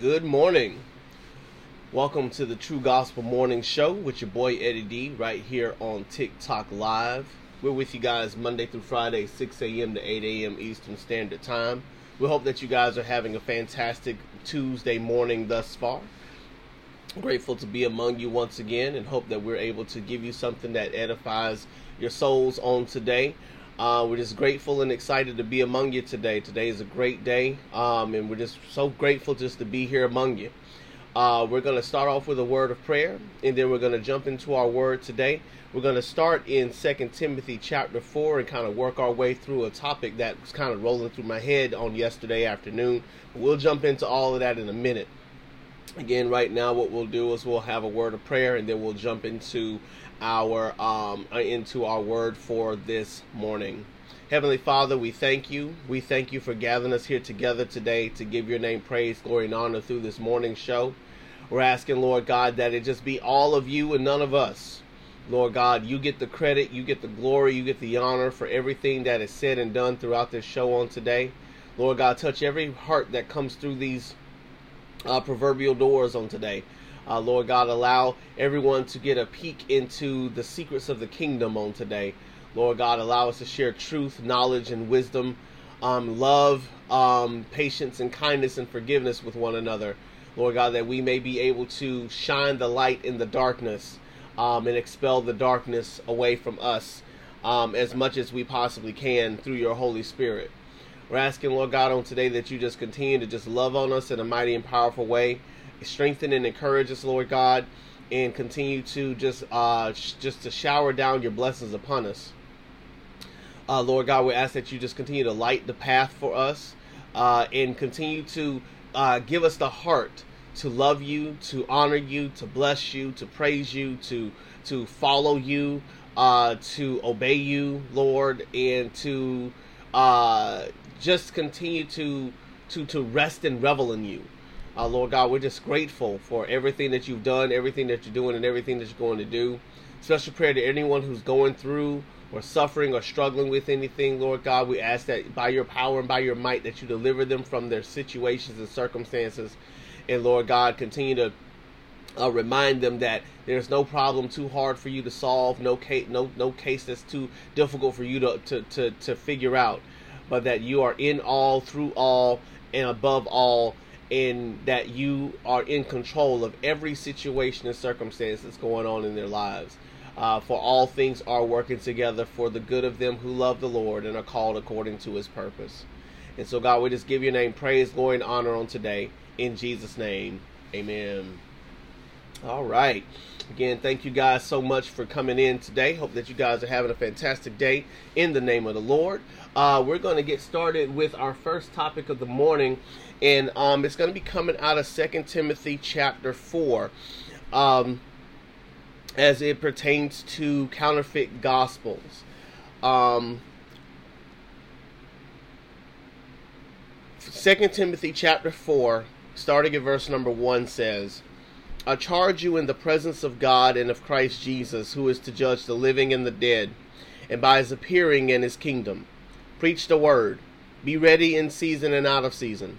Good morning. Welcome to the True Gospel Morning Show with your boy Eddie D right here on TikTok Live. We're with you guys Monday through Friday, 6 a.m. to 8 a.m. Eastern Standard Time. We hope that you guys are having a fantastic Tuesday morning thus far. Grateful to be among you once again and hope that we're able to give you something that edifies your souls on today. We're just grateful and excited to be among you today. Today is a great day, and we're just so grateful just to be here among you. We're going to start off with a word of prayer, and then we're going to jump into our word today. We're going to start in 2 Timothy chapter 4 and kind of work our way through a topic that was kind of rolling through my head on yesterday afternoon. We'll jump into all of that in a minute. Again, right now what we'll do is we'll have a word of prayer, and then we'll jump into our word for this morning. Heavenly Father, we thank you. We thank you for gathering us here together today to give your name praise, glory, and honor through this morning show. We're asking, Lord God, that it just be all of you and none of us. Lord God, you get the credit, you get the glory, you get the honor for everything that is said and done throughout this show on today. Lord God, touch every heart that comes through these proverbial doors on today. Lord God, allow everyone to get a peek into the secrets of the kingdom on today. Lord God, allow us to share truth, knowledge, and wisdom, love, patience, and kindness, and forgiveness with one another. Lord God, that we may be able to shine the light in the darkness and expel the darkness away from us as much as we possibly can through your Holy Spirit. We're asking, Lord God, on today that you just continue to just love on us in a mighty and powerful way. Strengthen and encourage us, Lord God, and continue to just to shower down your blessings upon us. Lord God, we ask that you just continue to light the path for us and continue to give us the heart to love you, to honor you, to bless you, to praise you, to follow you, to obey you, Lord, and to just continue to rest and revel in you. Lord God, we're just grateful for everything that you've done, everything that you're doing, and everything that you're going to do. Special prayer to anyone who's going through or suffering or struggling with anything, Lord God. We ask that by your power and by your might that you deliver them from their situations and circumstances. And Lord God, continue to remind them that there's no problem too hard for you to solve, no case that's too difficult for you to figure out, but that you are in all, through all, and above all, and that you are in control of every situation and circumstance that's going on in their lives. For all things are working together for the good of them who love the Lord and are called according to his purpose. And so, God, we just give your name praise, glory, and honor on today. In Jesus' name, amen. All right. Again, thank you guys so much for coming in today. Hope that you guys are having a fantastic day in the name of the Lord. We're going to get started with our first topic of the morning, and it's going to be coming out of 2 Timothy chapter 4 as it pertains to counterfeit gospels. 2 Timothy chapter 4, starting at verse number 1 says, "I charge you in the presence of God and of Christ Jesus, who is to judge the living and the dead, and by his appearing in his kingdom. Preach the word. Be ready in season and out of season.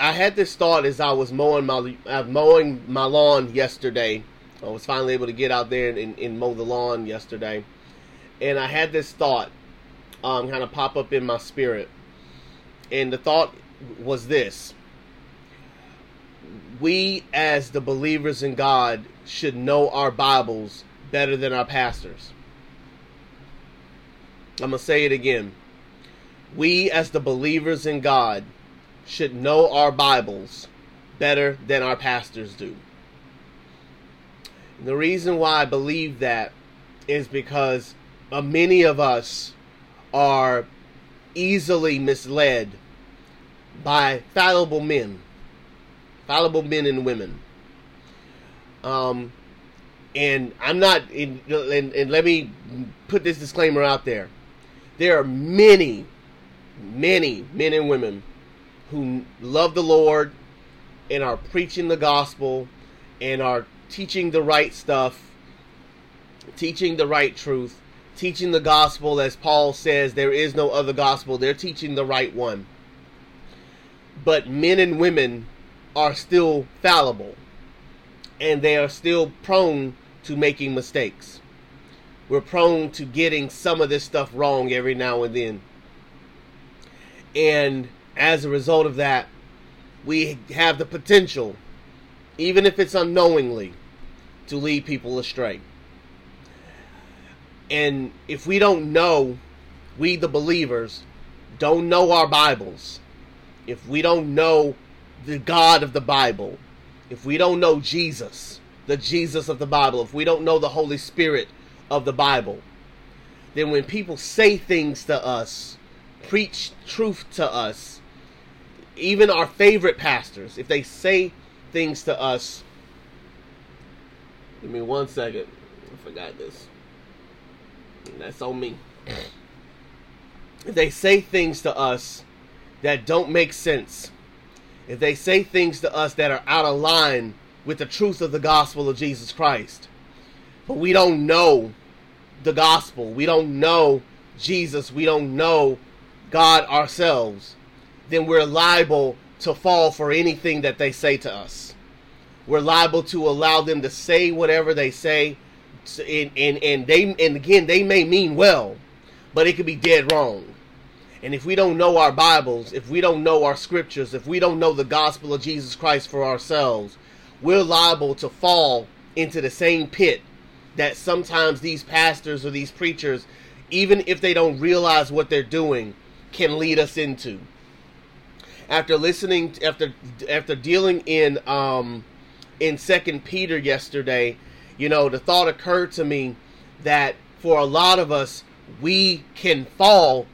I had this thought as I was mowing my lawn yesterday. I was finally able to get out there and mow the lawn yesterday, and I had this thought kind of pop up in my spirit, and the thought was this: we as the believers in God should know our Bibles better than our pastors. I'm going to say it again. We as the believers in God should know our Bibles better than our pastors do. And the reason why I believe that is because many of us are easily misled by fallible men fallible men and women. And I'm not, and let me put this disclaimer out there. There are many, many men and women who love the Lord and are preaching the gospel and are teaching the right stuff, teaching the right truth, teaching the gospel. As Paul says, there is no other gospel. They're teaching the right one. But men and women are still fallible, and they are still prone to making mistakes. We're prone to getting some of this stuff wrong every now and then. And as a result of that, we have the potential, even if it's unknowingly, to lead people astray. And if we don't know, we the believers don't know our Bibles, if we don't know the God of the Bible, if we don't know Jesus, the Jesus of the Bible, if we don't know the Holy Spirit of the Bible, then when people say things to us, preach truth to us, even our favorite pastors, if they say things to us, give me 1 second, I forgot this, that's on me, if they say things to us that don't make sense, if they say things to us that are out of line with the truth of the gospel of Jesus Christ, but we don't know the gospel, we don't know Jesus, we don't know God ourselves, then we're liable to fall for anything that they say to us. We're liable to allow them to say whatever they say, and again, they may mean well, but it could be dead wrong. And if we don't know our Bibles, if we don't know our scriptures, if we don't know the gospel of Jesus Christ for ourselves, we're liable to fall into the same pit that sometimes these pastors or these preachers, even if they don't realize what they're doing, can lead us into. After listening, after dealing in 2 Peter yesterday, you know, the thought occurred to me that for a lot of us, we can fall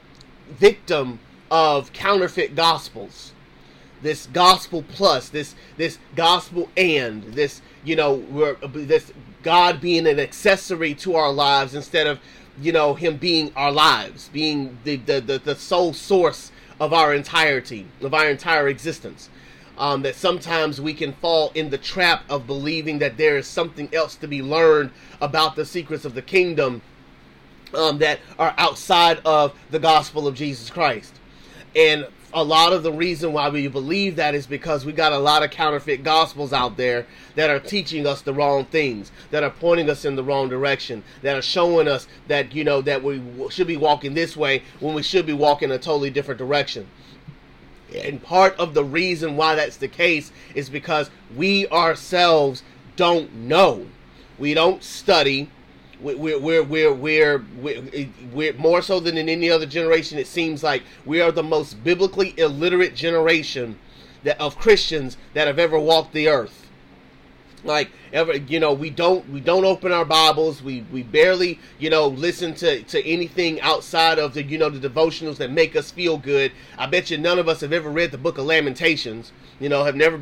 victim of counterfeit gospels. This gospel plus, this gospel and this, you know, this God being an accessory to our lives instead of, you know, him being our lives, being the sole source of our entirety, of our entire existence. That sometimes we can fall in the trap of believing that there is something else to be learned about the secrets of the kingdom that are outside of the gospel of Jesus Christ. And a lot of the reason why we believe that is because we got a lot of counterfeit gospels out there that are teaching us the wrong things, that are pointing us in the wrong direction, that are showing us that, you know, that we should be walking this way when we should be walking a totally different direction. And part of the reason why that's the case is because we ourselves don't know. We don't study. We're more so than in any other generation, it seems like we are the most biblically illiterate generation of Christians that have ever walked the earth. Like, ever, you know, we don't open our Bibles. We barely, you know, listen to anything outside of the, you know, the devotionals that make us feel good. I bet you none of us have ever read the book of Lamentations. You know, have never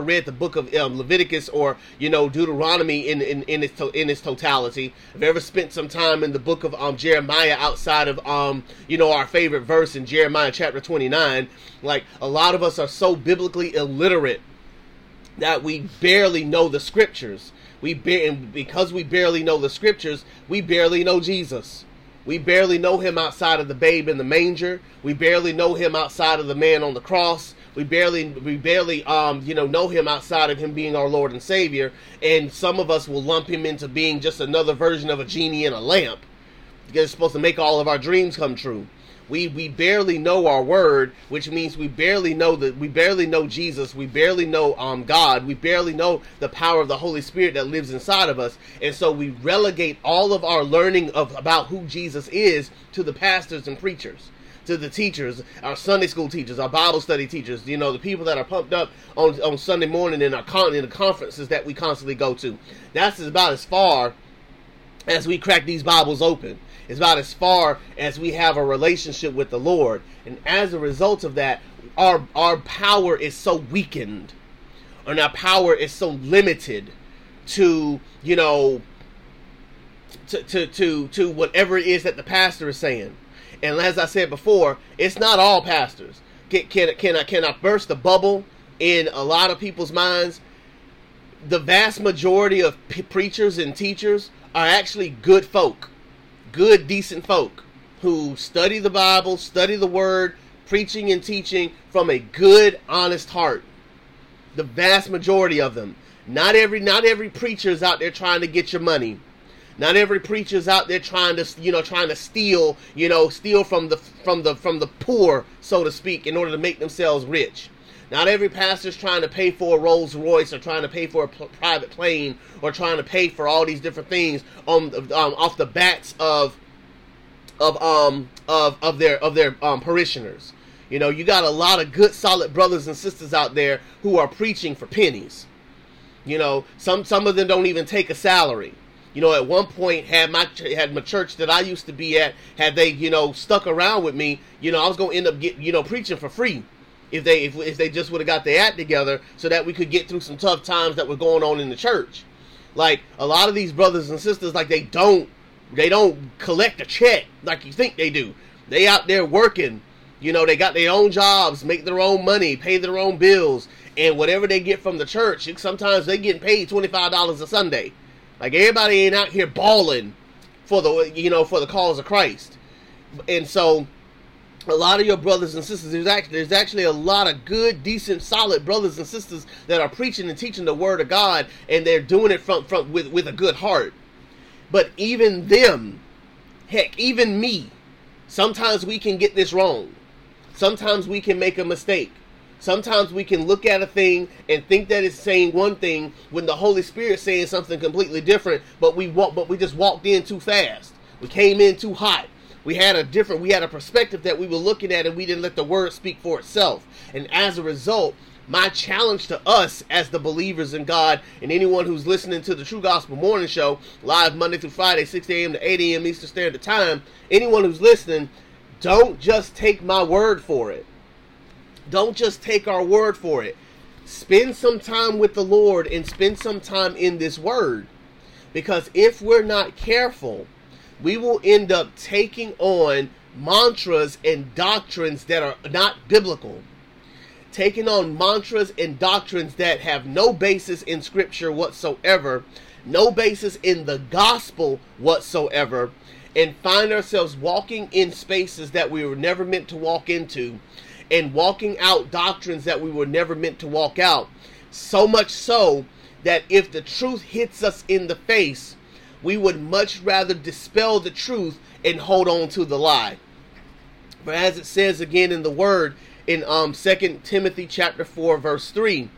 read the book of Leviticus or, you know, Deuteronomy in its totality. I've ever spent some time in the book of Jeremiah outside of, you know, our favorite verse in Jeremiah chapter 29. Like, a lot of us are so biblically illiterate that we barely know the scriptures. And because we barely know the scriptures, we barely know Jesus. We barely know him outside of the babe in the manger. We barely know him outside of the man on the cross. We barely you know him outside of him being our Lord and Savior. And some of us will lump him into being just another version of a genie in a lamp, because it's supposed to make all of our dreams come true. We barely know our word, which means we barely know Jesus. We barely know God. We barely know the power of the Holy Spirit that lives inside of us. And so we relegate all of our learning about who Jesus is to the pastors and preachers, to the teachers, our Sunday school teachers, our Bible study teachers, you know, the people that are pumped up on Sunday morning in the conferences that we constantly go to. That's about as far as we crack these Bibles open. It's about as far as we have a relationship with the Lord. And as a result of that, our power is so weakened. and our power is so limited to, you know, to whatever it is that the pastor is saying. And as I said before, it's not all pastors. Can I burst the bubble in a lot of people's minds? The vast majority of preachers and teachers are actually good folk, good, decent folk who study the Bible, study the Word, preaching and teaching from a good, honest heart. The vast majority of them. Not every preacher is out there trying to get your money. Not every preacher is out there trying to steal, steal from the poor, so to speak, in order to make themselves rich. Not every pastor's trying to pay for a Rolls Royce or trying to pay for a private plane or trying to pay for all these different things on off the backs of their parishioners. You know, you got a lot of good, solid brothers and sisters out there who are preaching for pennies. You know, some of them don't even take a salary. You know, at one point, had my church that I used to be at, had they, stuck around with me, I was going to end up preaching for free. If they just would have got their act together so that we could get through some tough times that were going on in the church. Like, a lot of these brothers and sisters, like, they don't collect a check like you think they do. They out there working, they got their own jobs, make their own money, pay their own bills, and whatever they get from the church, sometimes they getting paid $25 a Sunday. Like, everybody ain't out here balling for the cause of Christ. And so, a lot of your brothers and sisters, there's actually a lot of good, decent, solid brothers and sisters that are preaching and teaching the Word of God, and they're doing it with a good heart. But even them, heck, even me, sometimes we can get this wrong. Sometimes we can make a mistake. Sometimes we can look at a thing and think that it's saying one thing when the Holy Spirit's saying something completely different, but we just walked in too fast. We came in too hot. We had a perspective that we were looking at, and we didn't let the Word speak for itself. And as a result, my challenge to us as the believers in God, and anyone who's listening to the True Gospel Morning Show, live Monday through Friday, 6 a.m. to 8 a.m. Eastern Standard Time, anyone who's listening, don't just take my word for it. Don't just take our word for it. Spend some time with the Lord and spend some time in this Word. Because if we're not careful, we will end up taking on mantras and doctrines that are not biblical. Taking on mantras and doctrines that have no basis in Scripture whatsoever, no basis in the gospel whatsoever, and find ourselves walking in spaces that we were never meant to walk into, and walking out doctrines that we were never meant to walk out. So much so that if the truth hits us in the face, we would much rather dispel the truth and hold on to the lie. But as it says again in the Word, in 2 Timothy chapter 4, verse 3,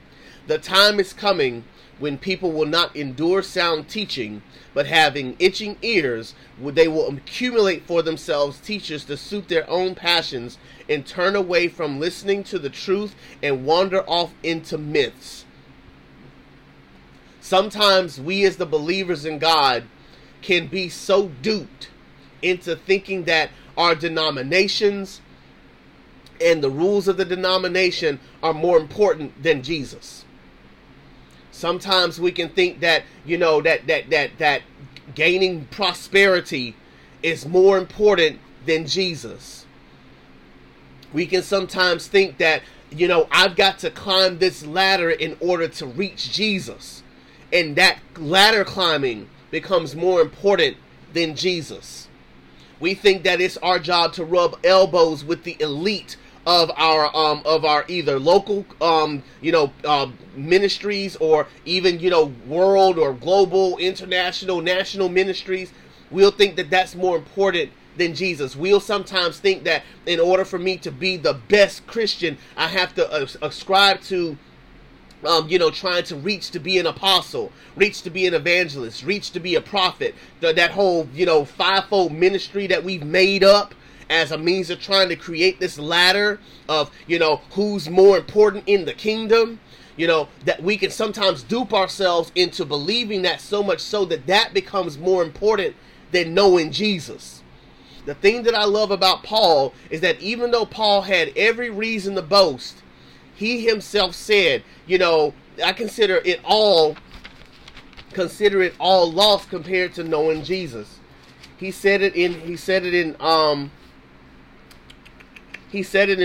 the time is coming when people will not endure sound teaching, but having itching ears, they will accumulate for themselves teachers to suit their own passions, and turn away from listening to the truth and wander off into myths. Sometimes we as the believers in God can be so duped into thinking that our denominations and the rules of the denomination are more important than Jesus. Sometimes we can think that, that gaining prosperity is more important than Jesus. We can sometimes think that, I've got to climb this ladder in order to reach Jesus. And that ladder climbing becomes more important than Jesus. We think that it's our job to rub elbows with the elite of our either local ministries, or even world or global, international, national ministries. We'll think that that's more important than Jesus. We'll sometimes think that in order for me to be the best Christian, I have to ascribe to trying to reach to be an apostle, reach to be an evangelist, reach to be a prophet. That whole fivefold ministry that we've made up as a means of trying to create this ladder of, who's more important in the kingdom, that we can sometimes dupe ourselves into believing that, so much so that that becomes more important than knowing Jesus. The thing that I love about Paul is that even though Paul had every reason to boast, he himself said, I consider it all lost compared to knowing Jesus. He said it in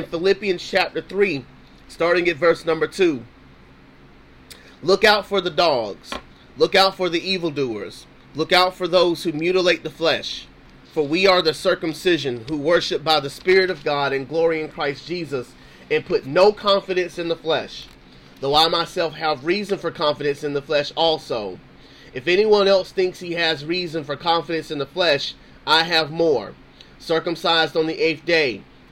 Philippians chapter 3, starting at verse number 2. Look out for the dogs. Look out for the evildoers. Look out for those who mutilate the flesh. For we are the circumcision who worship by the Spirit of God and glory in Christ Jesus and put no confidence in the flesh. Though I myself have reason for confidence in the flesh also. If anyone else thinks he has reason for confidence in the flesh, I have more. Circumcised on the 8th day,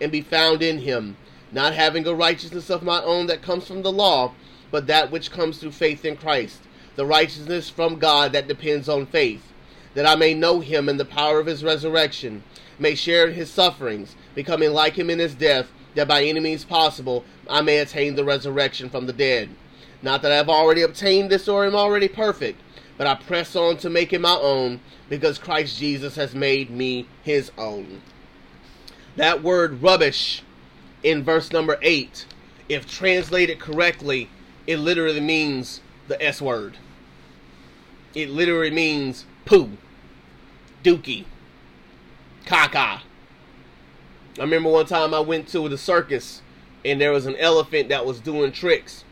and be found in him, not having a righteousness of my own that comes from the law, but that which comes through faith in Christ, the righteousness from God that depends on faith, that I may know him in the power of his resurrection, may share in his sufferings, becoming like him in his death, that by any means possible I may attain the resurrection from the dead. Not that I have already obtained this or am already perfect, but I press on to make it my own, because Christ Jesus has made me his own. That word rubbish in verse number 8, if translated correctly, it literally means the S word. It literally means poo, dookie, caca. I remember one time I went to the circus and there was an elephant that was doing tricks.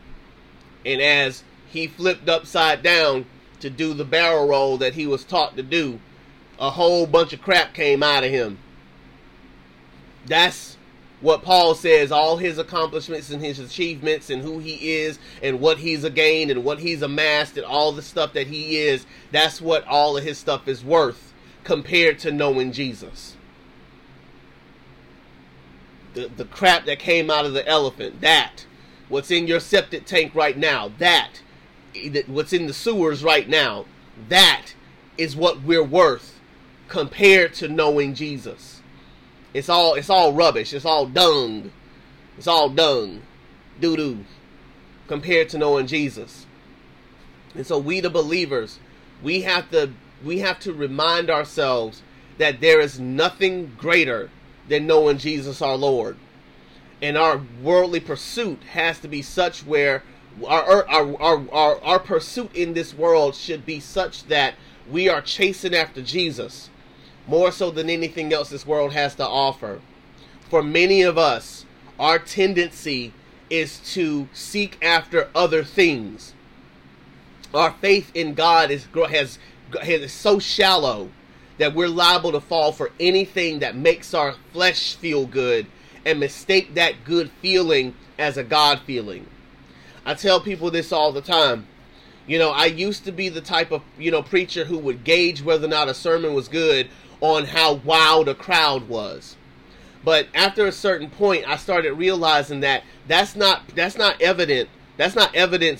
And as he flipped upside down to do the barrel roll that he was taught to do, a whole bunch of crap came out of him. That's what Paul says, all his accomplishments and his achievements and who he is and what he's gained and what he's amassed and all the stuff that he is, that's what all of his stuff is worth compared to knowing Jesus. The crap that came out of the elephant, that, what's in your septic tank right now, that, what's in the sewers right now, that is what we're worth compared to knowing Jesus. It's all rubbish. It's all dung. It's all dung. Doo-doo. Compared to knowing Jesus. And so we the believers, we have to remind ourselves that there is nothing greater than knowing Jesus our Lord. And our worldly pursuit has to be such where our pursuit in this world should be such that we are chasing after Jesus, more so than anything else this world has to offer. For many of us, our tendency is to seek after other things. Our faith in God is so shallow that we're liable to fall for anything that makes our flesh feel good and mistake that good feeling as a God feeling. I tell people this all the time. You know, I used to be the type of, preacher who would gauge whether or not a sermon was good on how wild a crowd was. But after a certain point, I started realizing that that's not evidence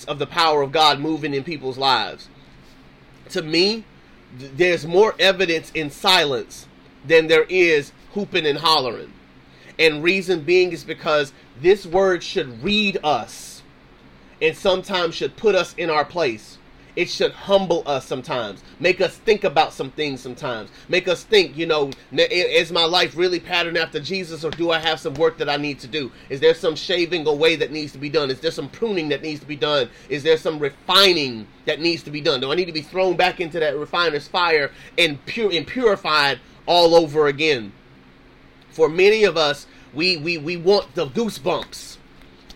of the power of God moving in people's lives. To me, there's more evidence in silence than there is hooping and hollering. And reason being is because this word should read us and sometimes should put us in our place. It should humble us sometimes, make us think about some things sometimes, make us think, is my life really patterned after Jesus, or do I have some work that I need to do? Is there some shaving away that needs to be done? Is there some pruning that needs to be done? Is there some refining that needs to be done? Do I need to be thrown back into that refiner's fire and purified all over again? For many of us, we want the goosebumps.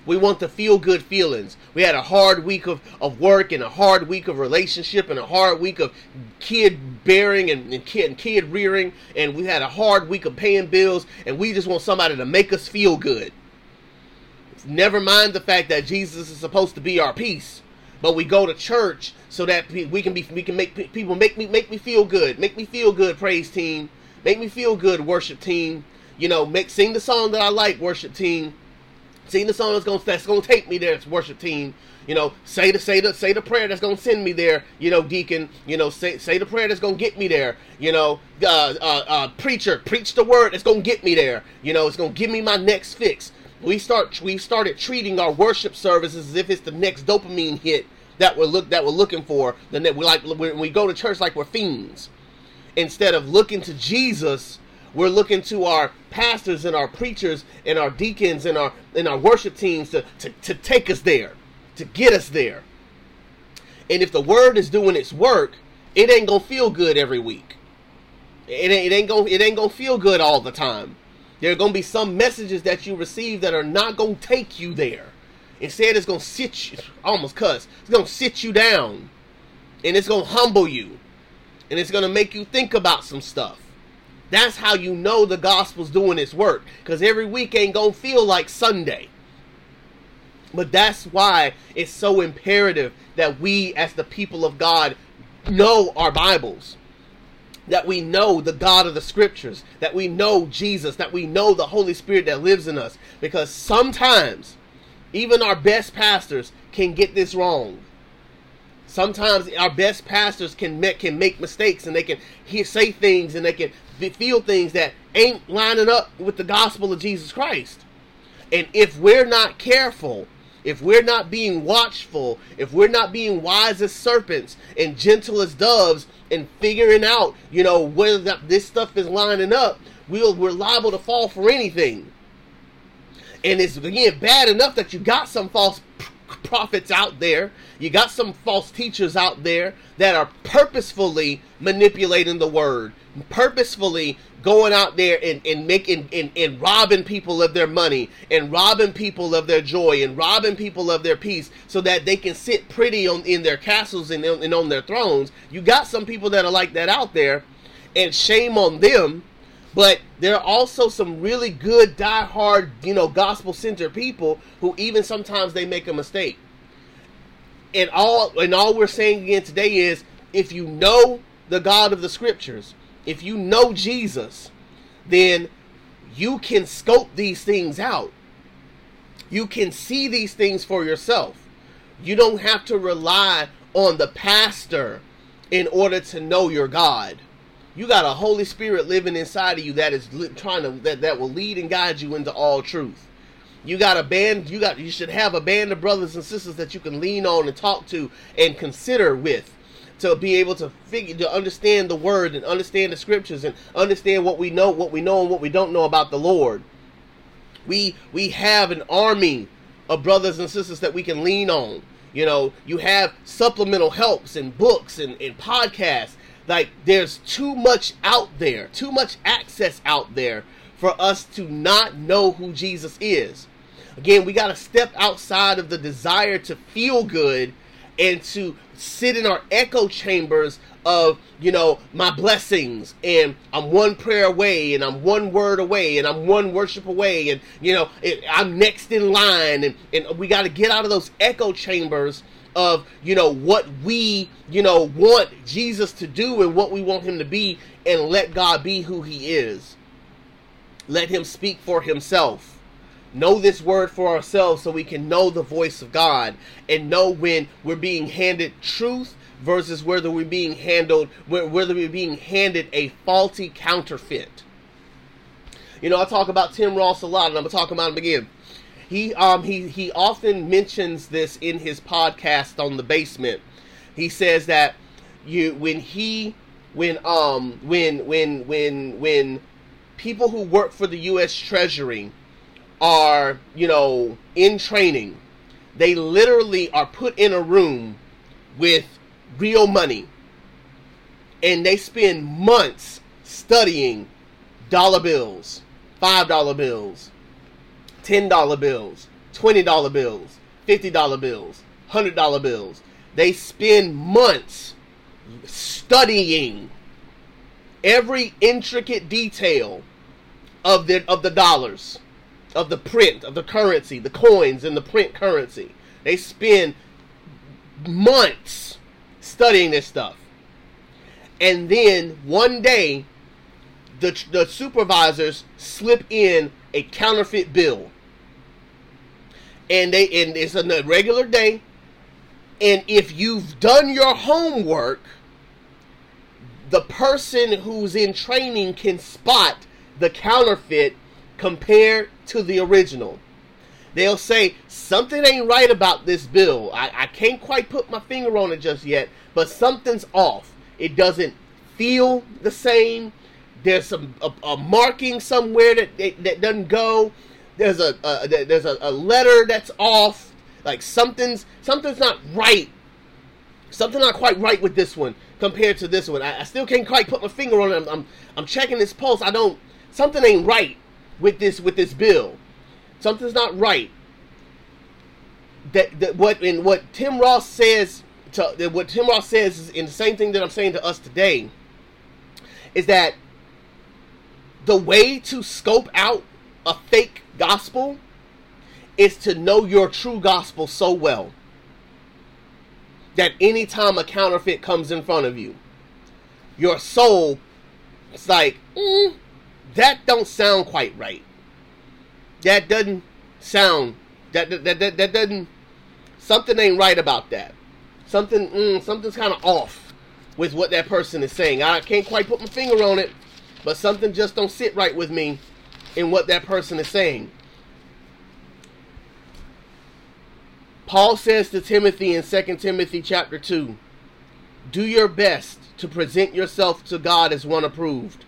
We want the feel-good feelings. We had a hard week of work and a hard week of relationship and a hard week of kid-bearing and kid-rearing. And we had a hard week of paying bills. And we just want somebody to make us feel good. Never mind the fact that Jesus is supposed to be our peace. But we go to church so that we can make people make me feel good. Make me feel good, praise team. Make me feel good, worship team. Sing the song that I like, worship team. Sing the song that's going to take me there, worship team. You know, say the prayer that's gonna send me there. You know, deacon. You know, say the prayer that's gonna get me there. You know, preacher, preach the word that's gonna get me there. You know, it's gonna give me my next fix. We've started treating our worship services as if it's the next dopamine hit that we're looking for. Then that we go to church like we're fiends. Instead of looking to Jesus, we're looking to our pastors and our preachers and our deacons and our worship teams to take us there, to get us there. And if the word is doing its work, it ain't gonna feel good every week. It ain't gonna feel good all the time. There are gonna be some messages that you receive that are not gonna take you there. Instead, it's gonna sit you. I almost cuss. It's gonna sit you down, and it's gonna humble you, and it's gonna make you think about some stuff. That's how you know the gospel's doing its work, because every week ain't gonna feel like Sunday. But that's why it's so imperative that we, as the people of God, know our Bibles, that we know the God of the Scriptures, that we know Jesus, that we know the Holy Spirit that lives in us, because sometimes even our best pastors can get this wrong. Sometimes our best pastors can make mistakes, and they can say things, and they can feel things that ain't lining up with the gospel of Jesus Christ. And if we're not careful, if we're not being watchful, if we're not being wise as serpents and gentle as doves and figuring out, you know, whether this stuff is lining up, we're liable to fall for anything. And it's, again, bad enough that you got some false prophets out there, you got some false teachers out there that are purposefully manipulating the word, purposefully going out there and making and robbing people of their money, and robbing people of their joy, and robbing people of their peace, so that they can sit pretty in their castles and on their thrones. You got some people that are like that out there, and shame on them. But there are also some really good, diehard, you know, gospel-centered people who even sometimes they make a mistake. And all we're saying again today is, if you know the God of the Scriptures, if you know Jesus, then you can scope these things out. You can see these things for yourself. You don't have to rely on the pastor in order to know your God. You got a Holy Spirit living inside of you that is that will lead and guide you into all truth. You should have a band of brothers and sisters that you can lean on and talk to and consider with, to be able to understand the word and understand the Scriptures and understand what we know and what we don't know about the Lord. We have an army of brothers and sisters that we can lean on. You know, you have supplemental helps and books and podcasts. Like, there's too much out there, too much access out there for us to not know who Jesus is. Again, we got to step outside of the desire to feel good and to sit in our echo chambers of, you know, my blessings, and I'm one prayer away, and I'm one word away, and I'm one worship away, and, you know, I'm next in line. And we got to get out of those echo chambers of, you know, what we, you know, want Jesus to do and what we want him to be, and let God be who he is. Let him speak for himself. Know this word for ourselves, so we can know the voice of God and know when we're being handed truth versus whether we're being handed a faulty counterfeit. You know, I talk about Tim Ross a lot, and I'm going to talk about him again. He often mentions this in his podcast on The Basement. He says that when people who work for the U.S. Treasury are, you know, in training, they literally are put in a room with real money, and they spend months studying dollar bills, $5 bills, $10 bills, $20 bills, $50 bills, $100 bills. They spend months studying every intricate detail of the dollars, of the print, of the currency, the coins and the print currency. They spend months studying this stuff. And then one day, the supervisors slip in a counterfeit bill. And it's a regular day, And if you've done your homework, the person who's in training can spot the counterfeit compared to the original. They'll say, something ain't right about this bill. I can't quite put my finger on it just yet, but something's off. It doesn't feel the same. There's a marking somewhere that doesn't go. There's a letter that's off. Like something's not right. Something not quite right with this one compared to this one. I still can't quite put my finger on it. I'm checking this pulse. Something ain't right with this bill. Something's not right. What Tim Ross says is in the same thing that I'm saying to us today, is that the way to scope out a fake gospel is to know your true gospel so well that any time a counterfeit comes in front of you, your soul is like, that don't sound quite right. Something ain't right about that. Something's kind of off with what that person is saying. I can't quite put my finger on it, but something just don't sit right with me in what that person is saying. Paul says to Timothy in 2 Timothy chapter 2, do your best to present yourself to God as one approved,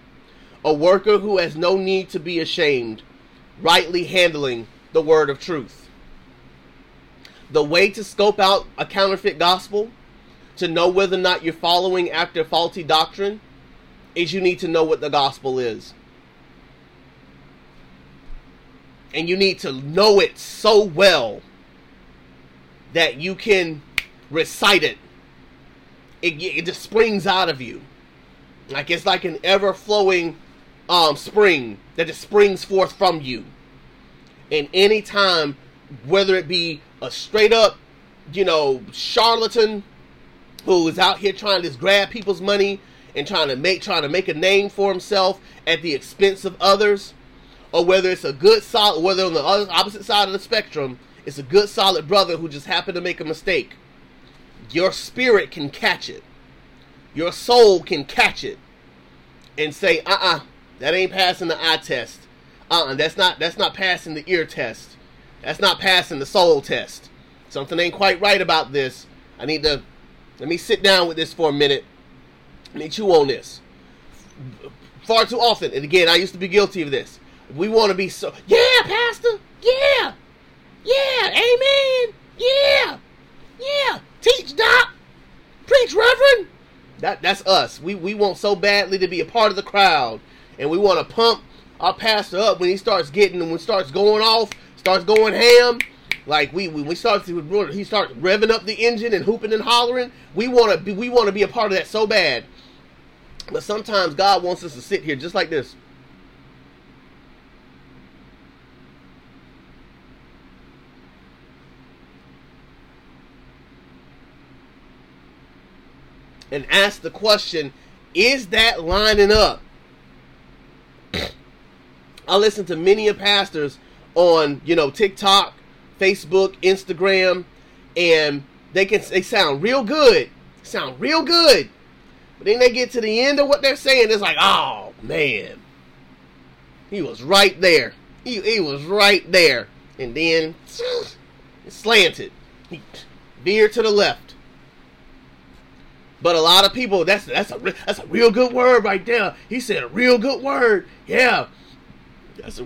a worker who has no need to be ashamed, rightly handling the word of truth. The way to scope out a counterfeit gospel, to know whether or not you're following after faulty doctrine, is you need to know what the gospel is. And you need to know it so well that you can recite it. It just springs out of you. Like it's like an ever-flowing spring that just springs forth from you. And any time, whether it be a straight-up, charlatan who is out here trying to just grab people's money and trying to make a name for himself at the expense of others, or whether it's a good solid, whether on the opposite side of the spectrum, it's a good solid brother who just happened to make a mistake. Your spirit can catch it. Your soul can catch it and say, that ain't passing the eye test. That's not passing the ear test. That's not passing the soul test. Something ain't quite right about this. Let me sit down with this for a minute. Let me chew on this. Far too often, and again, I used to be guilty of this. We want to be so, yeah, pastor, yeah, yeah, amen, yeah, yeah, teach, doc, preach, reverend. That's us. We want so badly to be a part of the crowd, and we want to pump our pastor up when he starts going off, starts going ham. Like he starts revving up the engine and hooping and hollering. We want to be a part of that so bad, but sometimes God wants us to sit here just like this. And ask the question, is that lining up? I listen to many of pastors on, TikTok, Facebook, Instagram, and they sound real good. But then they get to the end of what they're saying, it's like, oh man, he was right there. He was right there. And then it slanted. He veered to the left. But a lot of people, that's a real good word right there. He said a real good word. Yeah, that's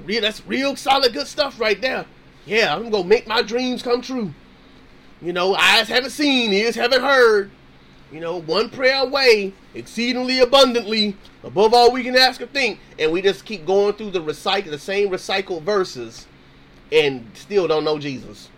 real solid good stuff right there. Yeah, I'm gonna make my dreams come true. Eyes haven't seen, ears haven't heard. One prayer away, exceedingly abundantly, above all we can ask or think. And we just keep going through the same recycled verses, and still don't know Jesus.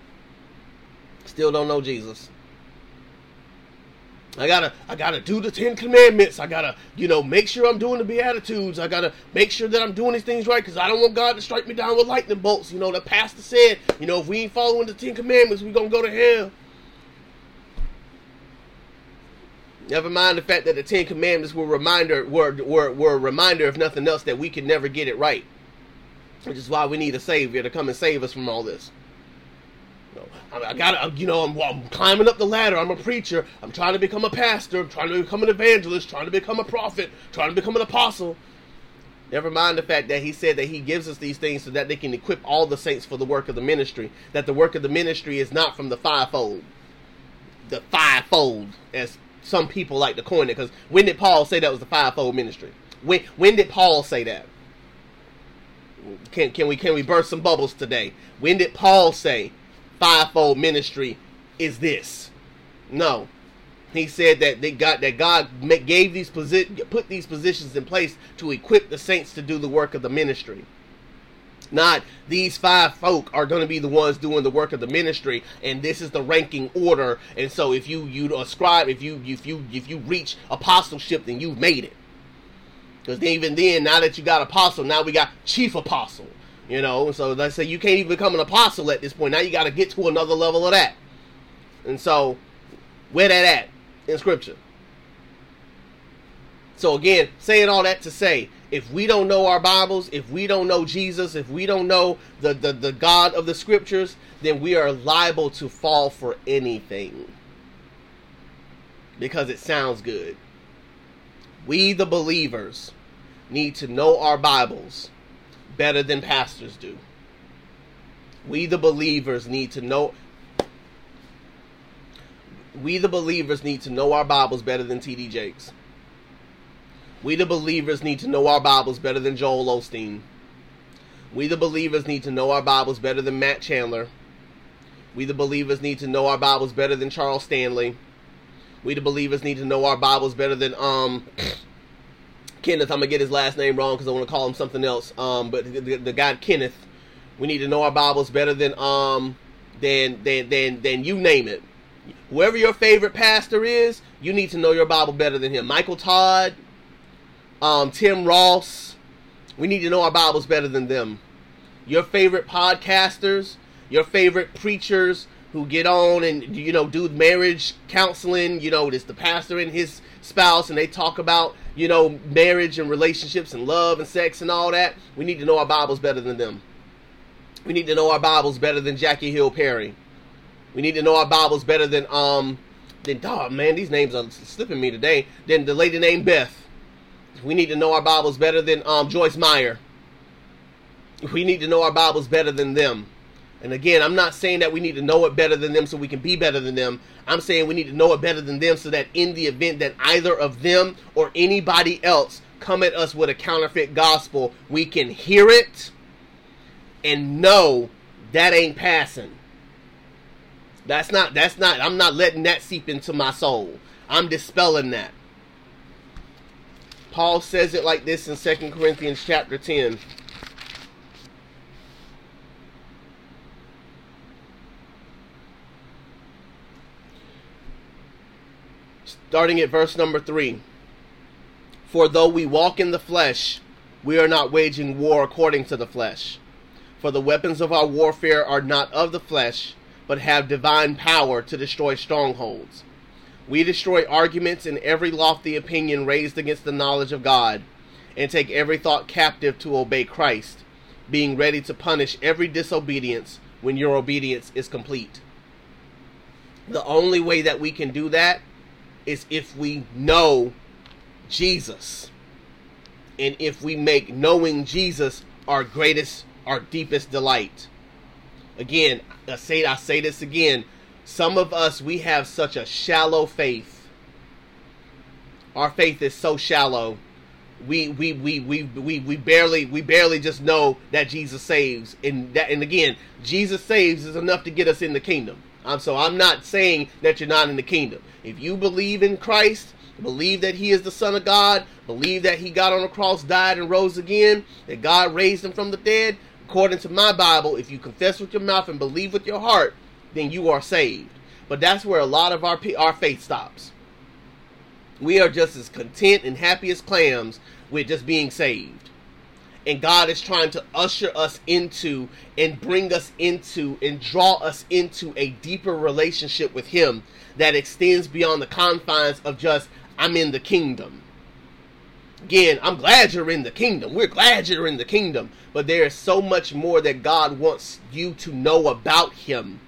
I gotta do the 10 commandments. I gotta, make sure I'm doing the Beatitudes. I gotta make sure that I'm doing these things right, because I don't want God to strike me down with lightning bolts. The pastor said, if we ain't following the 10 commandments, we're gonna go to hell. Never mind the fact that the 10 commandments were a reminder, if nothing else, that we could never get it right. Which is why we need a savior to come and save us from all this. I'm climbing up the ladder. I'm a preacher. I'm trying to become a pastor. I'm trying to become an evangelist. Trying to become a prophet. Trying to become an apostle. Never mind the fact that he said that he gives us these things so that they can equip all the saints for the work of the ministry. That the work of the ministry is not from the fivefold. The fivefold, as some people like to coin it. Because when did Paul say that was the fivefold ministry? When did Paul say that? Can we burst some bubbles today? When did Paul say fivefold ministry is this? No. He said that God put these positions in place to equip the saints to do the work of the ministry. Not these five folk are going to be the ones doing the work of the ministry, and this is the ranking order. And so if you ascribe, if you reach apostleship, then you've made it. Because even then, now that you got apostle, now we got chief apostle. So let's say you can't even become an apostle at this point. Now you got to get to another level of that. And so where that at in Scripture? So again, saying all that to say, if we don't know our Bibles, if we don't know Jesus, if we don't know the God of the Scriptures, then we are liable to fall for anything. Because it sounds good. We, the believers, need to know our Bibles better than pastors do. We, the believers, need to know our Bibles better than T.D. Jakes. We, the believers, need to know our Bibles better than Joel Osteen. We, the believers, need to know our Bibles better than Matt Chandler. We, the believers, need to know our Bibles better than Charles Stanley. We, the believers, need to know our Bibles better than Kenneth. I'm going to get his last name wrong because I want to call him something else. But the guy Kenneth, we need to know our Bibles better than you name it. Whoever your favorite pastor is, you need to know your Bible better than him. Michael Todd, Tim Ross, we need to know our Bibles better than them. Your favorite podcasters, your favorite preachers, who get on and, do marriage counseling, it's the pastor and his spouse, and they talk about, marriage and relationships and love and sex and all that. We need to know our Bibles better than them. We need to know our Bibles better than Jackie Hill Perry. We need to know our Bibles better than these names are slipping me today, than the lady named Beth. We need to know our Bibles better than Joyce Meyer. We need to know our Bibles better than them. And again, I'm not saying that we need to know it better than them so we can be better than them. I'm saying we need to know it better than them so that in the event that either of them or anybody else come at us with a counterfeit gospel, we can hear it and know that ain't passing. That's not, I'm not letting that seep into my soul. I'm dispelling that. Paul says it like this in 2 Corinthians chapter 10. Starting at verse number 3. For though we walk in the flesh, we are not waging war according to the flesh. For the weapons of our warfare are not of the flesh, but have divine power to destroy strongholds. We destroy arguments and every lofty opinion raised against the knowledge of God, and take every thought captive to obey Christ, being ready to punish every disobedience when your obedience is complete. The only way that we can do that is if we know Jesus, and if we make knowing Jesus our greatest, our deepest delight. Again, I say this again, some of us, we have such a shallow faith. Our faith is so shallow. We barely just know that Jesus saves, and again, Jesus saves is enough to get us in the kingdom. So I'm not saying that you're not in the kingdom. If you believe in Christ, believe that he is the Son of God, believe that he got on the cross, died, and rose again, that God raised him from the dead, according to my Bible, if you confess with your mouth and believe with your heart, then you are saved. But that's where a lot of our faith stops. We are just as content and happy as clams with just being saved. And God is trying to usher us into and bring us into and draw us into a deeper relationship with him that extends beyond the confines of just, I'm in the kingdom. Again, I'm glad you're in the kingdom. We're glad you're in the kingdom. But there is so much more that God wants you to know about him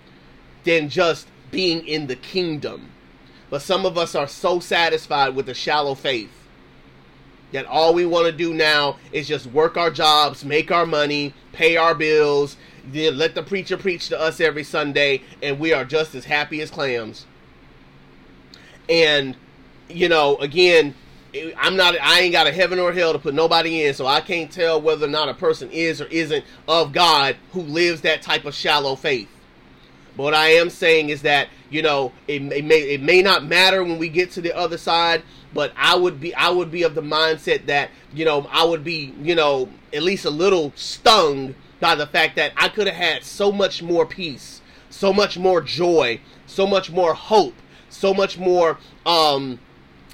than just being in the kingdom. But some of us are so satisfied with a shallow faith that all we want to do now is just work our jobs, make our money, pay our bills, then let the preacher preach to us every Sunday, and we are just as happy as clams. And, you know, again, I ain't got a heaven or hell to put nobody in, so I can't tell whether or not a person is or isn't of God who lives that type of shallow faith. But what I am saying is that, you know, it may not matter when we get to the other side, but I would be of the mindset that, you know, I would be, you know, at least a little stung by the fact that I could have had so much more peace, so much more joy, so much more hope, so much more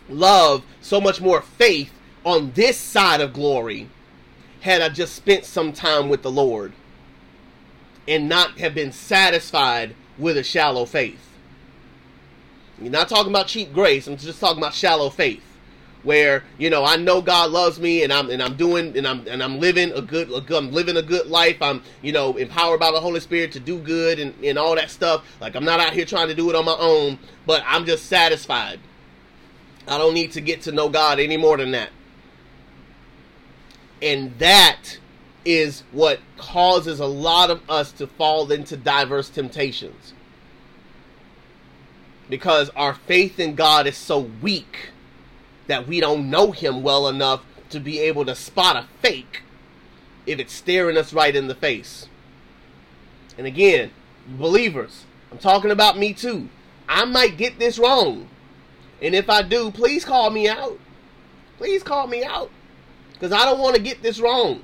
love, so much more faith on this side of glory had I just spent some time with the Lord and not have been satisfied with a shallow faith. You're not talking about cheap grace. I'm just talking about shallow faith, where, you know, I know God loves me, and I'm living a good life. I'm, you know, empowered by the Holy Spirit to do good and all that stuff. Like, I'm not out here trying to do it on my own, but I'm just satisfied. I don't need to get to know God any more than that. And that is what causes a lot of us to fall into diverse temptations, because our faith in God is so weak that we don't know him well enough to be able to spot a fake if it's staring us right in the face. And again, believers, I'm talking about me too. I might get this wrong. And if I do, please call me out. Please call me out, because I don't want to get this wrong.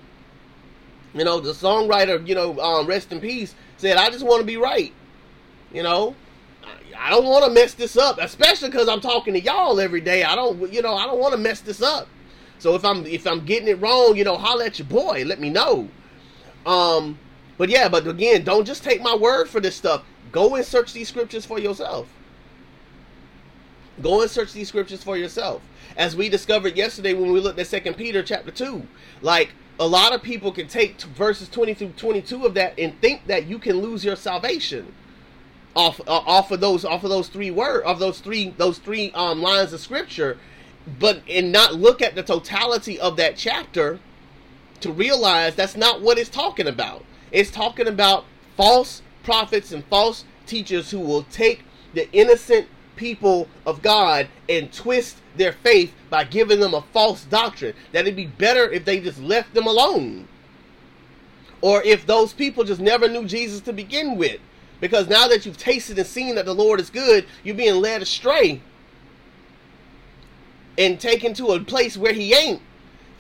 You know, the songwriter, you know, rest in peace, said, I just want to be right. You know, I don't want to mess this up, especially because I'm talking to y'all every day. I don't want to mess this up. So if I'm getting it wrong, you know, holler at your boy. Let me know. But again, don't just take my word for this stuff. Go and search these scriptures for yourself. Go and search these scriptures for yourself. As we discovered yesterday when we looked at 2 Peter chapter 2, like, a lot of people can take verses 20 through 22 of that and think that you can lose your salvation off of those three lines of scripture, and not look at the totality of that chapter to realize that's not what it's talking about. It's talking about false prophets and false teachers who will take the innocent people of God and twist their faith by giving them a false doctrine. That it'd be better if they just left them alone, or if those people just never knew Jesus to begin with, because now that you've tasted and seen that the Lord is good, you're being led astray and taken to a place where he ain't,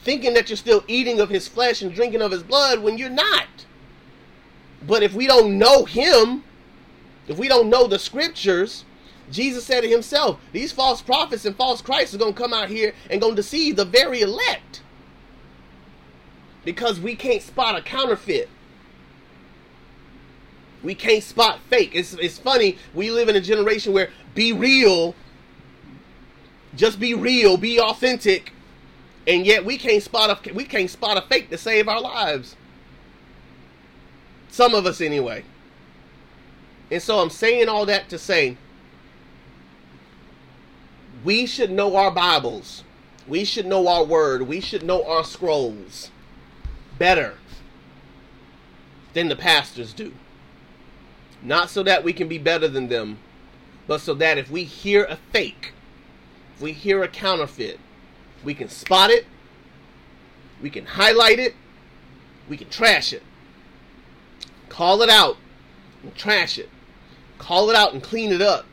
thinking that you're still eating of his flesh and drinking of his blood when you're not. But if we don't know him, if we don't know the scriptures, Jesus said to himself, these false prophets and false Christs are going to come out here and going to deceive the very elect, because we can't spot a counterfeit. We can't spot fake. It's funny. We live in a generation where be real, just be real, be authentic, and yet we can't spot a fake to save our lives. Some of us anyway. And so I'm saying all that to say, we should know our Bibles. We should know our word. We should know our scrolls better than the pastors do. Not so that we can be better than them, but so that if we hear a fake, if we hear a counterfeit, we can spot it, we can highlight it, we can trash it. Call it out and trash it. Call it out and clean it up.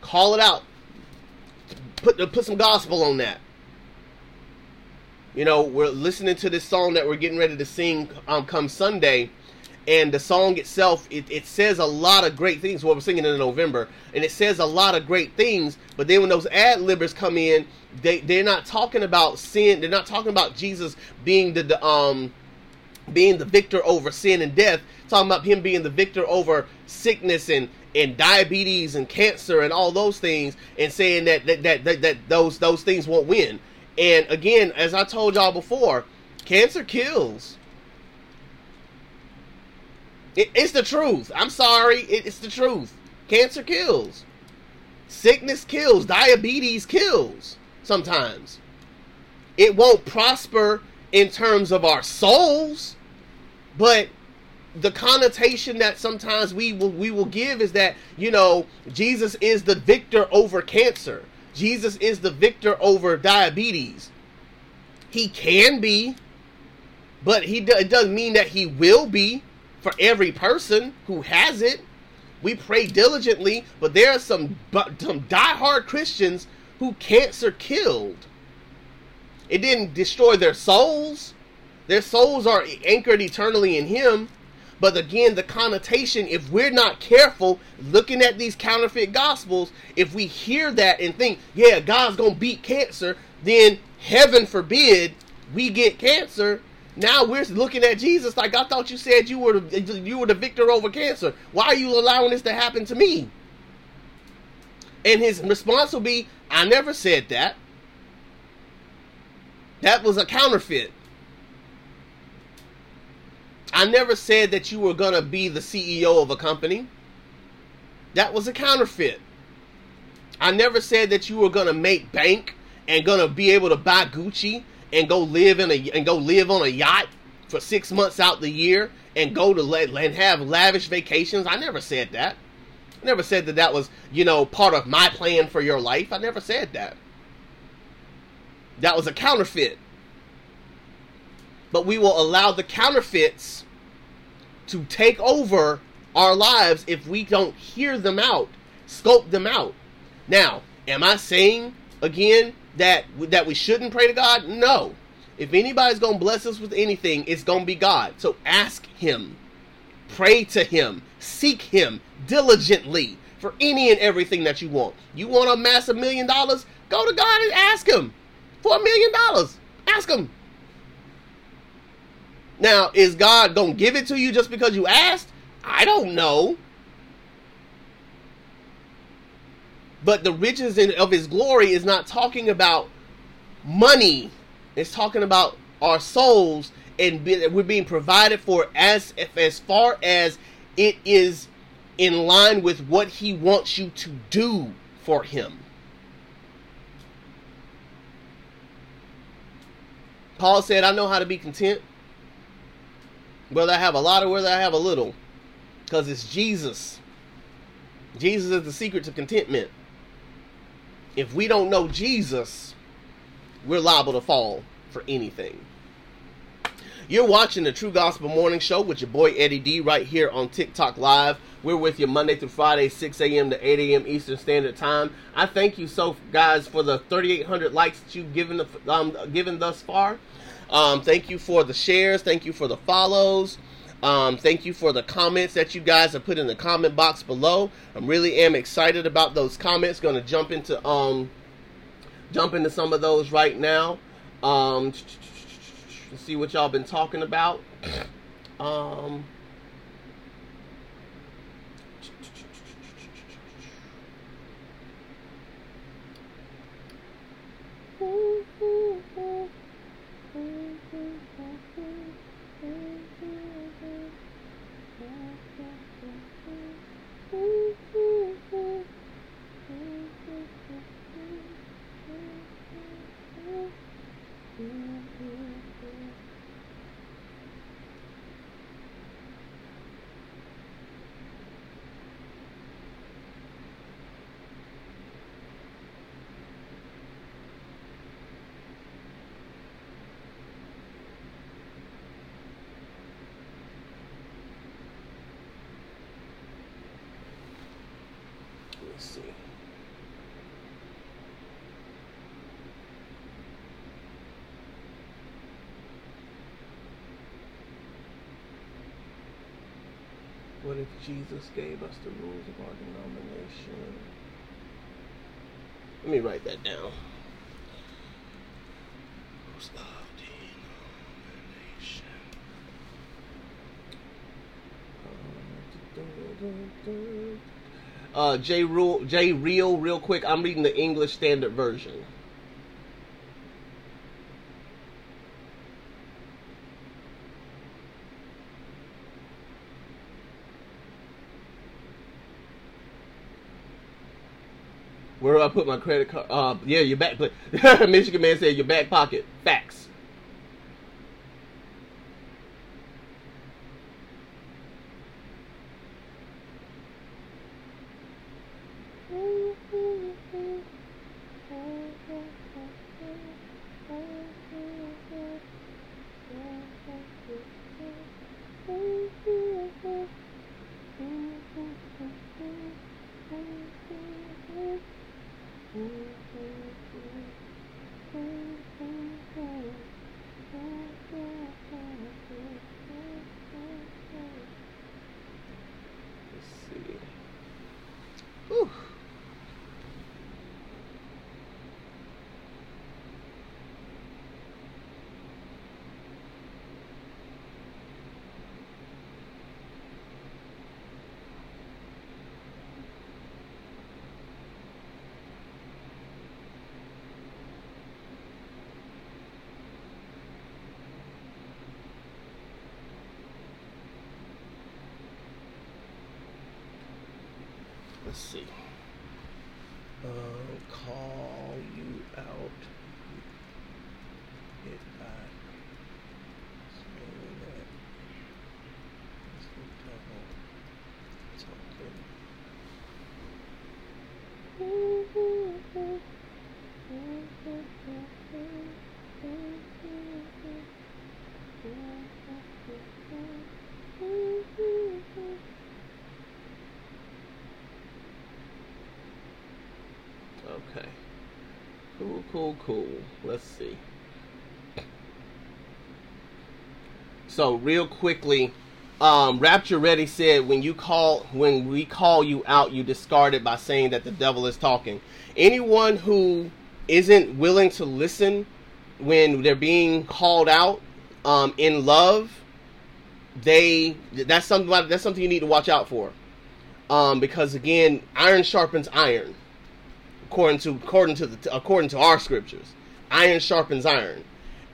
Call it out. Put some gospel on that. You know, we're listening to this song that we're getting ready to sing come Sunday, and the song itself, it says a lot of great things. Well, we're singing in November, and it says a lot of great things, but then when those ad-libbers come in, they're not talking about sin. They're not talking about Jesus being the victor over sin and death. Talking about him being the victor over sickness and diabetes and cancer and all those things, and saying that those things won't win. And again, as I told y'all before, cancer kills. It's the truth. I'm sorry, it's the truth. Cancer kills. Sickness kills. Diabetes kills sometimes. It won't prosper in terms of our souls, but the connotation that sometimes we will give is that, you know, Jesus is the victor over cancer. Jesus is the victor over diabetes. He can be, but it doesn't mean that he will be for every person who has it. We pray diligently, but there are some diehard Christians who cancer killed. It didn't destroy their souls. Their souls are anchored eternally in him. But again, the connotation, if we're not careful looking at these counterfeit gospels, if we hear that and think, yeah, God's going to beat cancer, then heaven forbid we get cancer. Now we're looking at Jesus like, I thought you said you were the victor over cancer. Why are you allowing this to happen to me? And his response will be, I never said that. That was a counterfeit. I never said that you were going to be the CEO of a company. That was a counterfeit. I never said that you were going to make bank and going to be able to buy Gucci and go live on a yacht for 6 months out the year and go to and have lavish vacations. I never said that. I never said that that was, you know, part of my plan for your life. I never said that. That was a counterfeit. But we will allow the counterfeits to take over our lives if we don't hear them out, scope them out. Now, am I saying, again, that we shouldn't pray to God? No. If anybody's going to bless us with anything, it's going to be God. So ask him. Pray to him. Seek him diligently for any and everything that you want. You want to amass $1 million? Go to God and ask him for $1 million. Ask him. Now, is God going to give it to you just because you asked? I don't know. But the riches of his glory is not talking about money. It's talking about our souls, and we're being provided for as far as it is in line with what he wants you to do for him. Paul said, I know how to be content. Whether I have a lot or whether I have a little. Because it's Jesus. Jesus is the secret to contentment. If we don't know Jesus, we're liable to fall for anything. You're watching the True Gospel Morning Show with your boy Eddie D right here on TikTok Live. We're with you Monday through Friday, 6 a.m. to 8 a.m. Eastern Standard Time. I thank you so, guys, for the 3,800 likes that you've given thus far. Thank you for the shares. Thank you for the follows. Thank you for the comments that you guys have put in the comment box below. I really am excited about those comments. Going to jump into some of those right now. Let's see what y'all been talking about. What if Jesus gave us the rules of our denomination? Let me write that down. Rules of denomination. J Real, real quick. I'm reading the English Standard Version. Where do I put my credit card? Yeah, your back pocket. Michigan man said your back pocket. Facts. Let's see. Call you out if I say that. It's the devil talking. Okay. Cool. Let's see. So real quickly, Rapture Ready said when we call you out, you discard it by saying that the devil is talking. Anyone who isn't willing to listen when they're being called out in love, that's something you need to watch out for. Because again, iron sharpens iron. According to our scriptures, iron sharpens iron,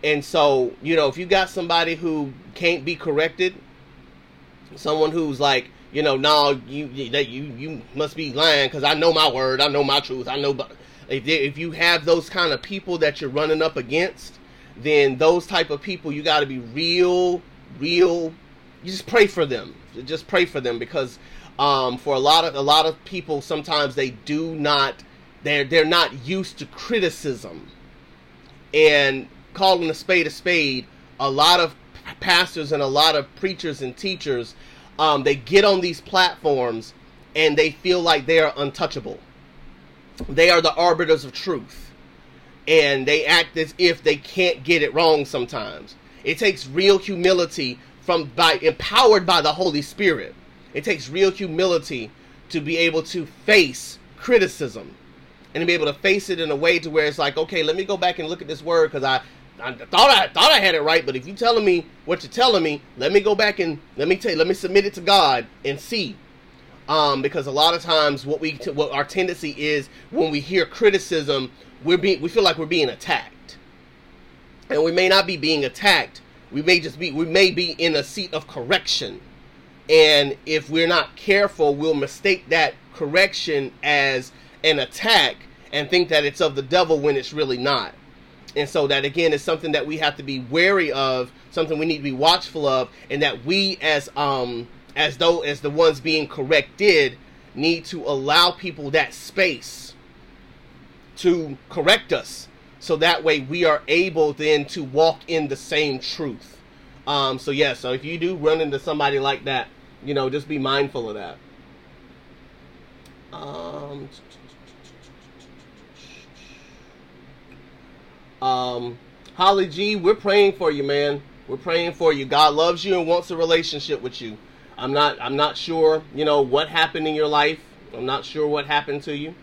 and so if you got somebody who can't be corrected, someone who's like you must be lying because I know my word, I know my truth, I know. But if you have those kind of people that you're running up against, then those type of people you got to be real. You just pray for them. Just pray for them because for a lot of people, sometimes they do not. They're not used to criticism, and calling a spade a spade. A lot of pastors and a lot of preachers and teachers, they get on these platforms and they feel like they are untouchable. They are the arbiters of truth, and they act as if they can't get it wrong. Sometimes it takes real humility empowered by the Holy Spirit. It takes real humility to be able to face criticism. And to be able to face it in a way to where it's like, okay, let me go back and look at this word because I thought I had it right, but if you're telling me what you're telling me, let me go back and let me submit it to God and see. Because a lot of times what our tendency is when we hear criticism, we feel like we're being attacked, and we may not be being attacked. We may be in a seat of correction, and if we're not careful, we'll mistake that correction as an attack and think that it's of the devil when it's really not. And so that again is something that we have to be wary of, something we need to be watchful of, and that we as the ones being corrected need to allow people that space to correct us, so that way we are able then to walk in the same truth. So if you do run into somebody like that, just be mindful of that. Holly G, we're praying for you, man. We're praying for you. God loves you and wants a relationship with you. I'm not sure, what happened in your life. I'm not sure what happened to you,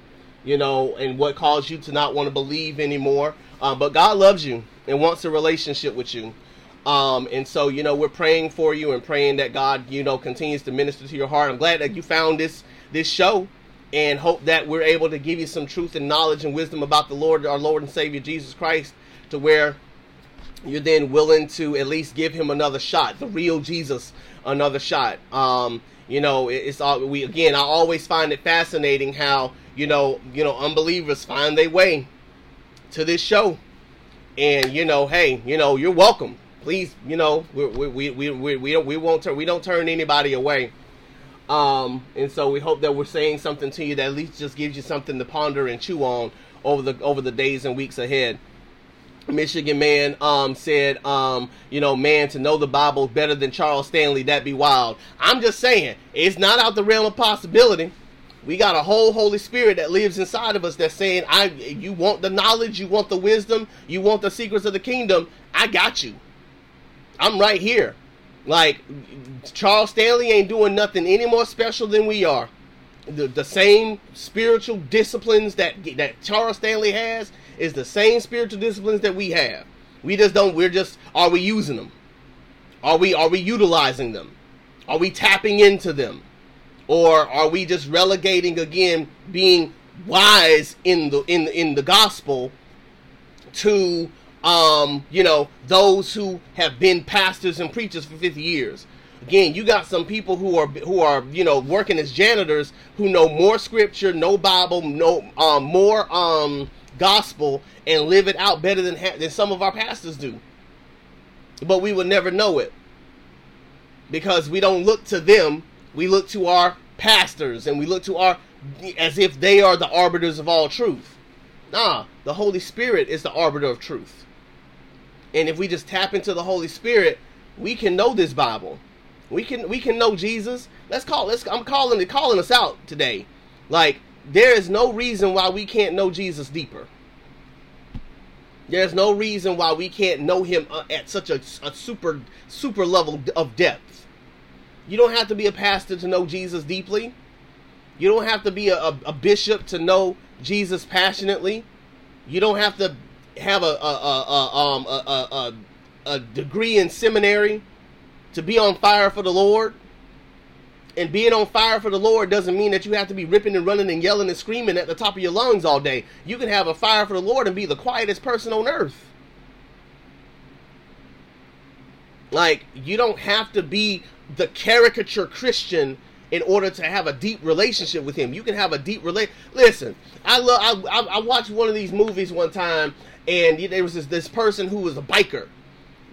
and what caused you to not want to believe anymore. But God loves you and wants a relationship with you. And so, we're praying for you and praying that God, continues to minister to your heart. I'm glad that you found this show. And hope that we're able to give you some truth and knowledge and wisdom about the Lord, our Lord and Savior, Jesus Christ, to where you're then willing to at least give him another shot, the real Jesus, another shot. I always find it fascinating how, you know, unbelievers find their way to this show. And, you know, hey, you know, you're welcome. Please, you know, we don't turn anybody away. And so we hope that we're saying something to you that at least just gives you something to ponder and chew on over the days and weeks ahead. Michigan man said, you know, man, to know the Bible better than Charles Stanley, that'd be wild. I'm just saying, it's not out the realm of possibility. We got a whole Holy Spirit that lives inside of us that's saying, you want the knowledge, you want the wisdom, you want the secrets of the kingdom, I got you. I'm right here. Like, Charles Stanley ain't doing nothing any more special than we are. The same spiritual disciplines that Charles Stanley has is the same spiritual disciplines that we have. We just don't, are we using them? Are we utilizing them? Are we tapping into them? Or are we just relegating, again, being wise in the gospel to, you know, those who have been pastors and preachers for 50 years? Again, you got some people who are, you know, working as janitors who know more scripture, no Bible, more gospel, and live it out better than some of our pastors do. But we would never know it because we don't look to them. We look to our pastors and we look to as if they are the arbiters of all truth. Nah, the Holy Spirit is the arbiter of truth. And if we just tap into the Holy Spirit, we can know this Bible. We can know Jesus. I'm calling us out today. Like, there is no reason why we can't know Jesus deeper. There's no reason why we can't know him at such a super level of depth. You don't have to be a pastor to know Jesus deeply. You don't have to be a bishop to know Jesus passionately. You don't have to have a degree in seminary to be on fire for the Lord. And being on fire for the Lord doesn't mean that you have to be ripping and running and yelling and screaming at the top of your lungs all day. You can have a fire for the Lord and be the quietest person on earth. Like, you don't have to be the caricature Christian in order to have a deep relationship with him. You can have a deep relationship. Listen, I watched one of these movies one time, and there was this person who was a biker,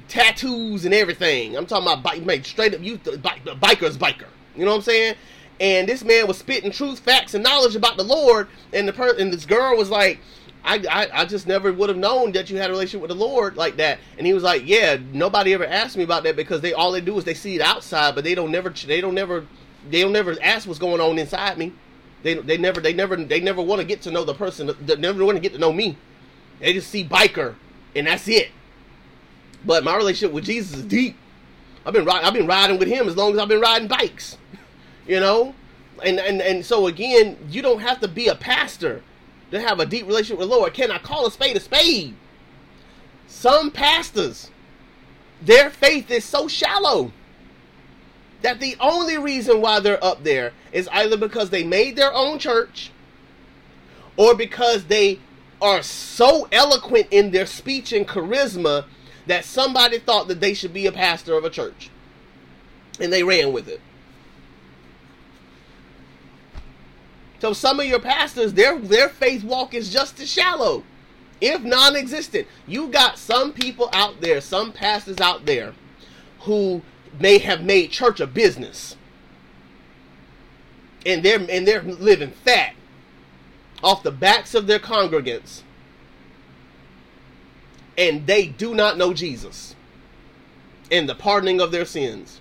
tattoos and everything. I'm talking about straight up youth, biker. You know what I'm saying? And this man was spitting truth, facts, and knowledge about the Lord, and this girl was like, I just never would have known that you had a relationship with the Lord like that. And he was like, yeah, nobody ever asked me about that because all they do is they see it outside, but they don't never ask what's going on inside me. They never want to get to know the person. They never want to get to know me. They just see biker and that's it. But my relationship with Jesus is deep. I've been riding with him as long as I've been riding bikes, you know? And so again, you don't have to be a pastor to have a deep relationship with the Lord. Can I call a spade a spade? Some pastors, their faith is so shallow that the only reason why they're up there is either because they made their own church or because they are so eloquent in their speech and charisma that somebody thought that they should be a pastor of a church and they ran with it. So some of your pastors, their faith walk is just as shallow, if non-existent. You got some people out there, some pastors out there, who may have made church a business, and they're living fat off the backs of their congregants, and they do not know Jesus and the pardoning of their sins,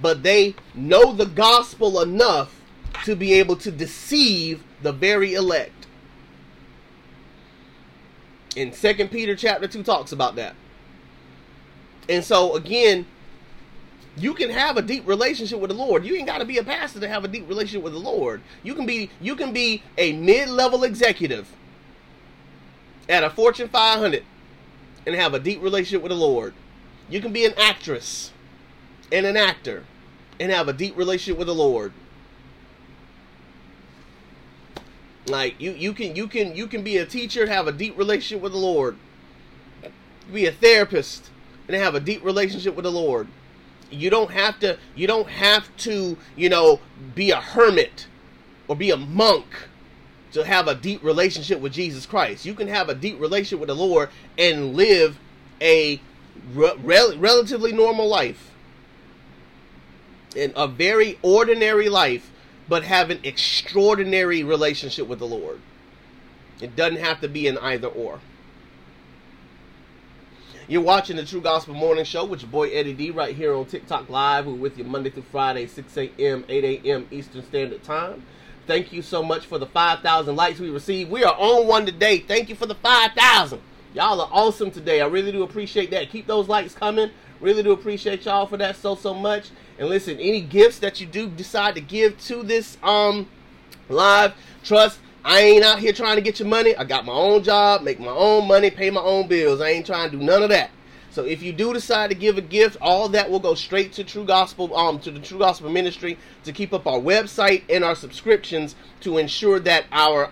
but they know the gospel enough to be able to deceive the very elect. And 2 Peter chapter 2 talks about that. And so again, you can have a deep relationship with the Lord. You ain't got to be a pastor to have a deep relationship with the Lord. You can be a mid-level executive at a Fortune 500 and have a deep relationship with the Lord. You can be an actress and an actor and have a deep relationship with the Lord. Like, you can be a teacher, have a deep relationship with the Lord. Be a therapist and have a deep relationship with the Lord. You don't have to, you know, be a hermit or be a monk to have a deep relationship with Jesus Christ. You can have a deep relationship with the Lord and live a relatively normal life, in a very ordinary life, but have an extraordinary relationship with the Lord. It doesn't have to be an either or. You're watching the True Gospel Morning Show with your boy Eddie D right here on TikTok Live. We're with you Monday through Friday, 6 a.m., 8 a.m. Eastern Standard Time. Thank you so much for the 5,000 likes we received. We are on one today. Thank you for the 5,000. Y'all are awesome today. I really do appreciate that. Keep those likes coming. Really do appreciate y'all for that so much. And listen, any gifts that you do decide to give to this live, trust I ain't out here trying to get your money. I got my own job, make my own money, pay my own bills. I ain't trying to do none of that. So if you do decide to give a gift, all that will go straight to True Gospel, to the True Gospel Ministry, to keep up our website and our subscriptions to ensure that our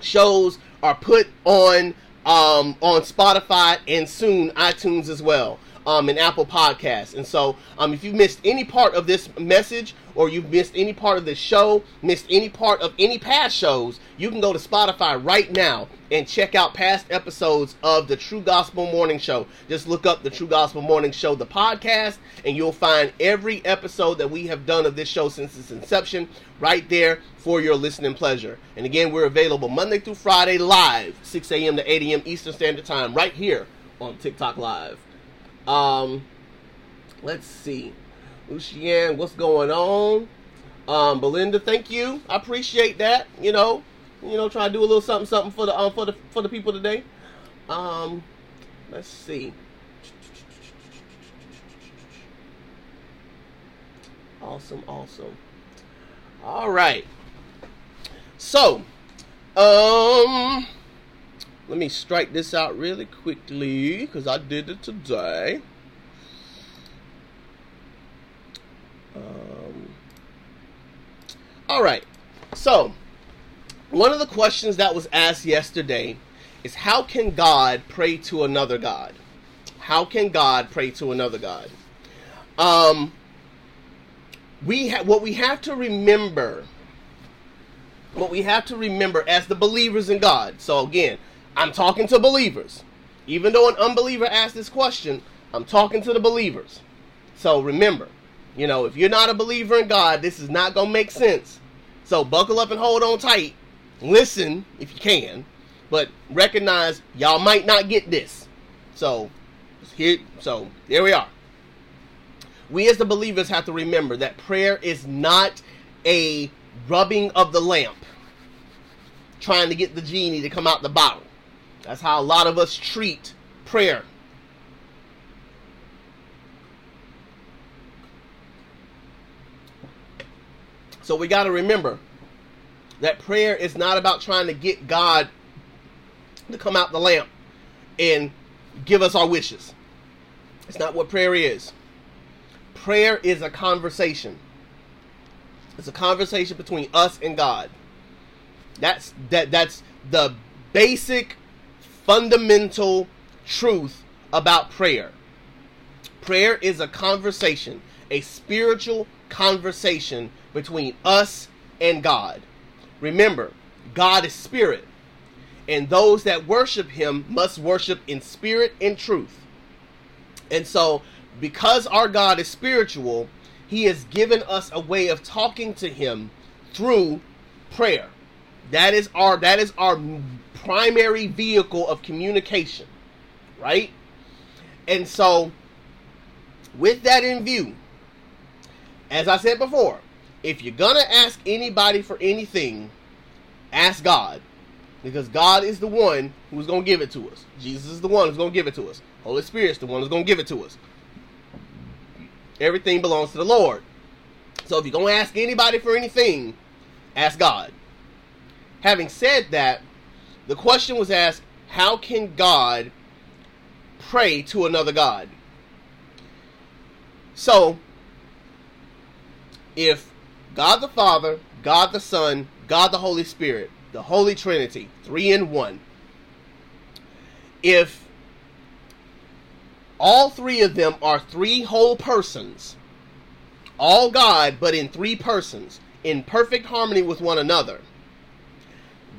shows are put on Spotify and soon iTunes as well. And Apple Podcasts. And so if you missed any part of this message, or you've missed any part of this show, missed any part of any past shows, you can go to Spotify right now and check out past episodes of the True Gospel Morning Show. Just look up the True Gospel Morning Show, the podcast, and you'll find every episode that we have done of this show since its inception right there for your listening pleasure. And again, we're available Monday through Friday live, 6 a.m. to 8 a.m. Eastern Standard Time, right here on TikTok Live. Let's see, Lucienne, what's going on? Belinda, thank you. I appreciate that. You know, try to do a little something for the people today. Let's see. Awesome. All right. So, let me strike this out really quickly because I did it today. All right. So one of the questions that was asked yesterday is, how can God pray to another God? How can God pray to another God? What we have to remember as the believers in God. So again, I'm talking to believers. Even though an unbeliever asked this question, I'm talking to the believers. So remember, you know, if you're not a believer in God, this is not going to make sense. So buckle up and hold on tight. Listen if you can, but recognize y'all might not get this. So there we are. We as the believers have to remember that prayer is not a rubbing of the lamp, trying to get the genie to come out the bottle. That's how a lot of us treat prayer. So we got to remember that prayer is not about trying to get God to come out the lamp and give us our wishes. It's not what prayer is. Prayer is a conversation. It's a conversation between us and God. That's the basic, fundamental truth about prayer. Prayer is a conversation, a spiritual conversation between us and God. Remember, God is spirit, and those that worship him must worship in spirit and truth. And so, because our God is spiritual, he has given us a way of talking to him through prayer. That is our primary vehicle of communication, right? And so, with that in view, as I said before, if you're going to ask anybody for anything, ask God, because God is the one who's going to give it to us. Jesus is the one who's going to give it to us. Holy Spirit is the one who's going to give it to us. Everything belongs to the Lord. So if you're going to ask anybody for anything, ask God. Having said that, the question was asked, how can God pray to another God? So, if God the Father, God the Son, God the Holy Spirit, the Holy Trinity, three in one, if all three of them are three whole persons, all God but in three persons, in perfect harmony with one another,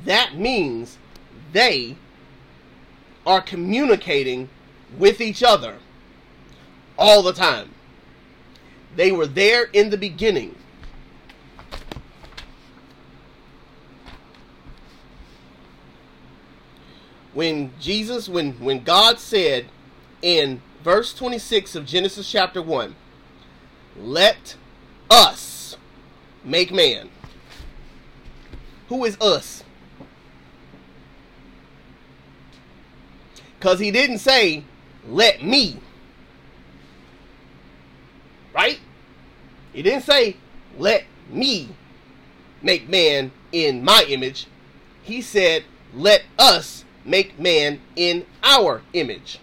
That means they are communicating with each other all the time. They were there in the beginning. When God said in verse 26 of Genesis chapter 1, let us make man. Who is us? Because he didn't say, let me. Right? He didn't say, let me make man in my image. He said, let us make man in our image.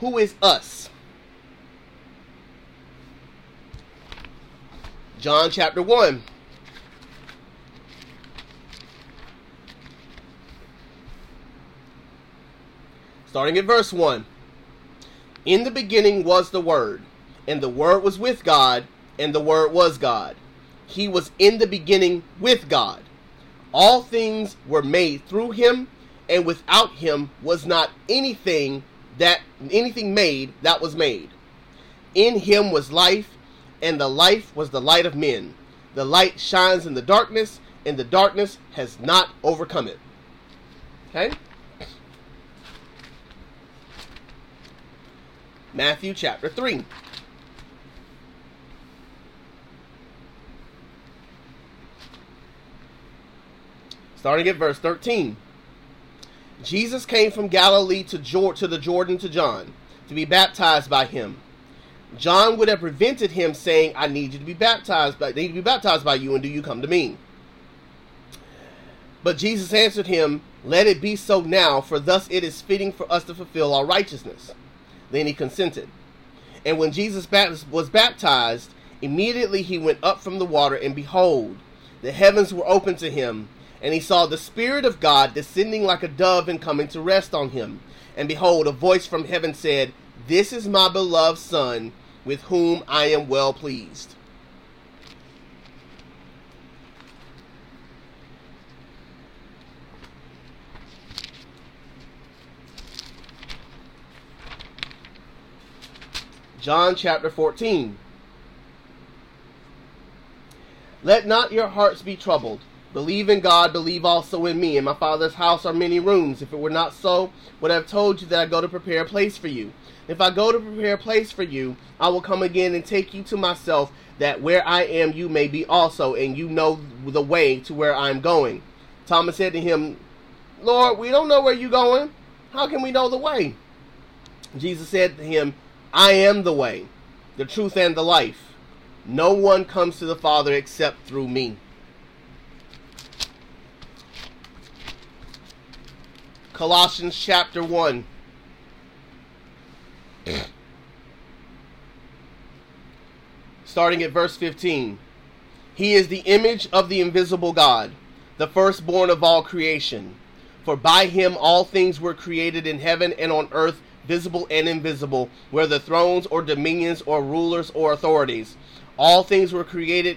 Who is us? John chapter 1. Starting at verse 1. In the beginning was the Word, and the Word was with God, and the Word was God. He was in the beginning with God. All things were made through him, and without him was not anything made that was made. In him was life, and the life was the light of men. The light shines in the darkness, and the darkness has not overcome it. Okay? Matthew chapter 3. Starting at verse 13. Jesus came from Galilee to the Jordan to John, to be baptized by him. John would have prevented him, saying, I need you to be baptized by you, and do you come to me? But Jesus answered him, let it be so now, for thus it is fitting for us to fulfill our righteousness. Then he consented. And when Jesus was baptized, immediately he went up from the water, and behold, the heavens were opened to him. And he saw the Spirit of God descending like a dove and coming to rest on him. And behold, a voice from heaven said, this is my beloved Son, with whom I am well pleased. John chapter 14. Let not your hearts be troubled. Believe in God, believe also in me. In my Father's house are many rooms. If it were not so, would I have told you that I go to prepare a place for you? If I go to prepare a place for you, I will come again and take you to myself, that where I am you may be also, and you know the way to where I am going. Thomas said to him, Lord, we don't know where you're going. How can we know the way? Jesus said to him, I am the way, the truth, and the life. No one comes to the Father except through me. Colossians chapter 1. Starting at verse 15. He is the image of the invisible God, the firstborn of all creation. For by him all things were created in heaven and on earth, visible and invisible, whether thrones or dominions or rulers or authorities. All things were created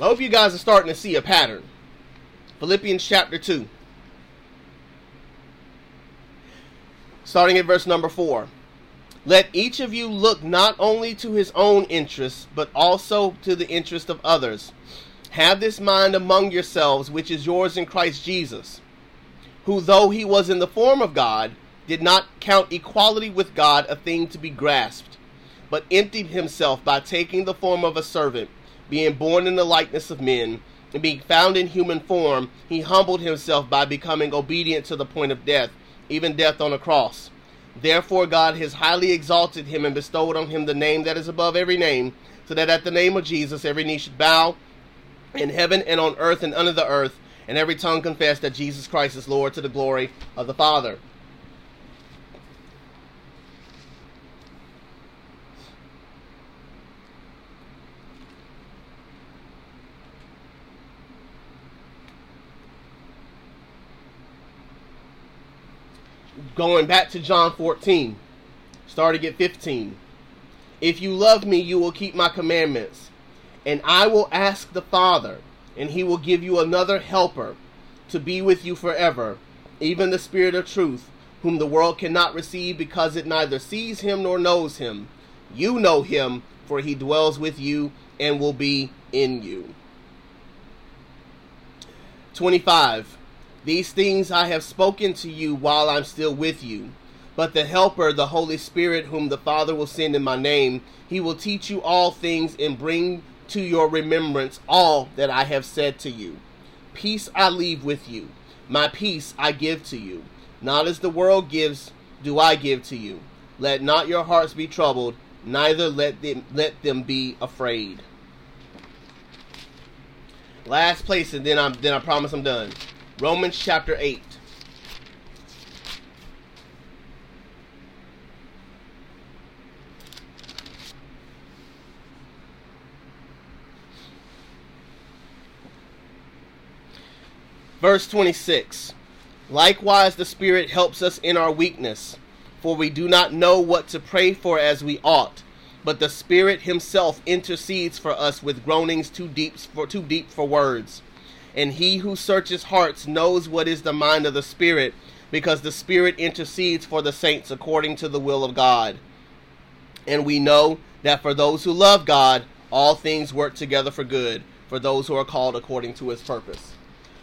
I hope you guys are starting to see a pattern. Philippians chapter 2. Starting at verse number 4. Let each of you look not only to his own interests, but also to the interest of others. Have this mind among yourselves, which is yours in Christ Jesus, who, though he was in the form of God, did not count equality with God a thing to be grasped, but emptied himself by taking the form of a servant, being born in the likeness of men, and being found in human form, he humbled himself by becoming obedient to the point of death, even death on a cross. Therefore God has highly exalted him and bestowed on him the name that is above every name, so that at the name of Jesus every knee should bow, in heaven and on earth and under the earth, and every tongue confess that Jesus Christ is Lord, to the glory of the Father. Going back to John 14, starting at 15. If you love me, you will keep my commandments, and I will ask the Father, and he will give you another helper to be with you forever, even the Spirit of truth, whom the world cannot receive because it neither sees him nor knows him. You know him, for he dwells with you and will be in you. 25. These things I have spoken to you while I'm still with you. But the Helper, the Holy Spirit, whom the Father will send in my name, he will teach you all things and bring to your remembrance all that I have said to you. Peace I leave with you. My peace I give to you. Not as the world gives, do I give to you. Let not your hearts be troubled, neither let them be afraid. Last place, and then I promise I'm done. Romans chapter 8. Verse 26. Likewise, the Spirit helps us in our weakness, for we do not know what to pray for as we ought, but the Spirit himself intercedes for us with groanings too deep for words. And he who searches hearts knows what is the mind of the Spirit, because the Spirit intercedes for the saints according to the will of God. And we know that for those who love God, all things work together for good, for those who are called according to his purpose.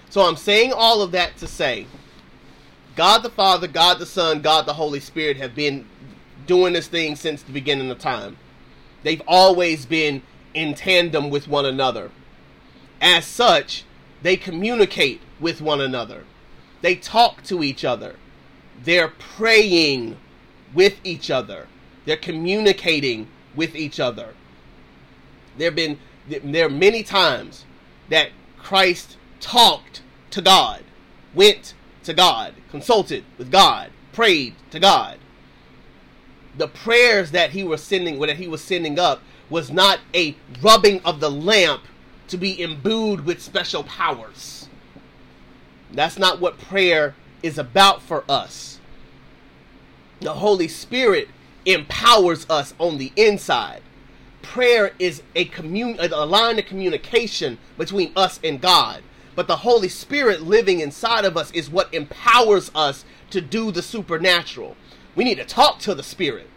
So I'm saying all of that to say, God the Father, God the Son, God the Holy Spirit have been doing this thing since the beginning of time. They've always been in tandem with one another. As such, they communicate with one another. They talk to each other. They're praying with each other. They're communicating with each other. There are many times that Christ talked to God, went to God, consulted with God, prayed to God. The prayers that he was sending up was not a rubbing of the lamp to be imbued with special powers. That's not what prayer is about for us. The Holy Spirit empowers us on the inside. Prayer is a line of communication between us and God. But the Holy Spirit living inside of us is what empowers us to do the supernatural. We need to talk to the Spirit.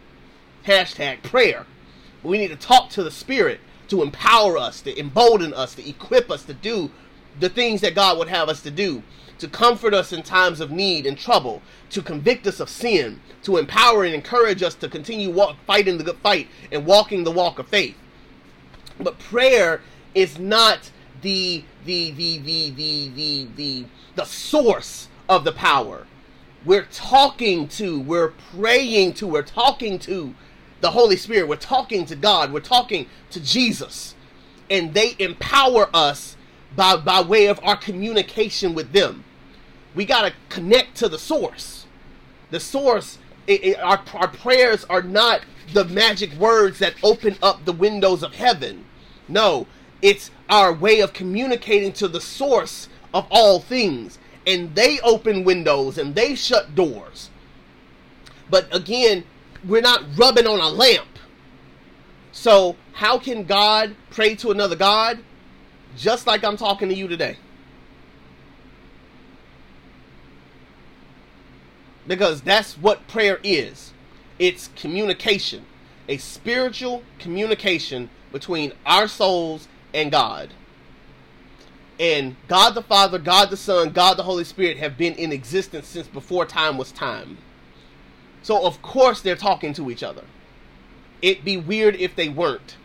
Hashtag prayer. We need to talk to the Spirit to empower us, to embolden us, to equip us to do the things that God would have us to do, to comfort us in times of need and trouble, to convict us of sin, to empower and encourage us to continue fighting the good fight and walking the walk of faith. But prayer is not the source of the power. We're talking to the Holy Spirit, we're talking to God, we're talking to Jesus, and they empower us by way of our communication with them. We got to connect to the source. The source, our prayers are not the magic words that open up the windows of heaven. No, it's our way of communicating to the source of all things, and they open windows and they shut doors. But again, we're not rubbing on a lamp. So how can God pray to another God? Just like I'm talking to you today. Because that's what prayer is. It's communication. A spiritual communication between our souls and God. And God the Father, God the Son, God the Holy Spirit have been in existence since before time was time. So, of course, they're talking to each other. It'd be weird if they weren't.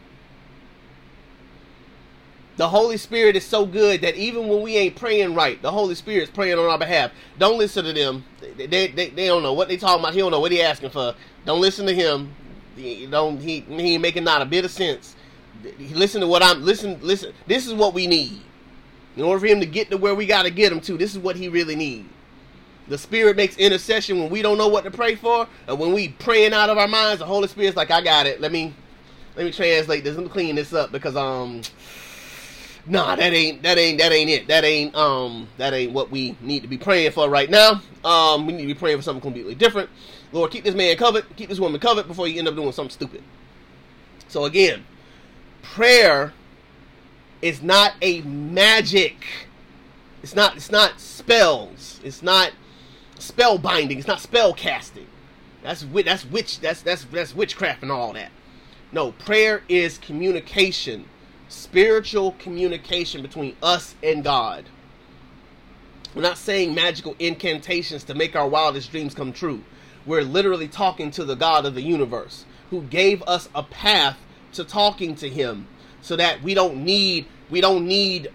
The Holy Spirit is so good that even when we ain't praying right, the Holy Spirit's praying on our behalf. Don't listen to them. They don't know what they talking about. He don't know what he asking for. Don't listen to him. He ain't making not a bit of sense. Listen to what I'm... Listen. This is what we need. In order for him to get to where we got to get him to, this is what he really needs. The Spirit makes intercession when we don't know what to pray for, and when we praying out of our minds, the Holy Spirit's like, I got it. Let me translate this. Let me clean this up because that ain't it. That ain't what we need to be praying for right now. We need to be praying for something completely different. Lord, keep this man covered, keep this woman covered before you end up doing something stupid. So again, prayer is not a magic. It's not spells. It's not spell binding. It's not spell casting. That's witchcraft and all that. No, prayer is communication, spiritual communication between us and God. We're not saying magical incantations to make our wildest dreams come true. We're literally talking to the God of the universe who gave us a path to talking to him so that we don't need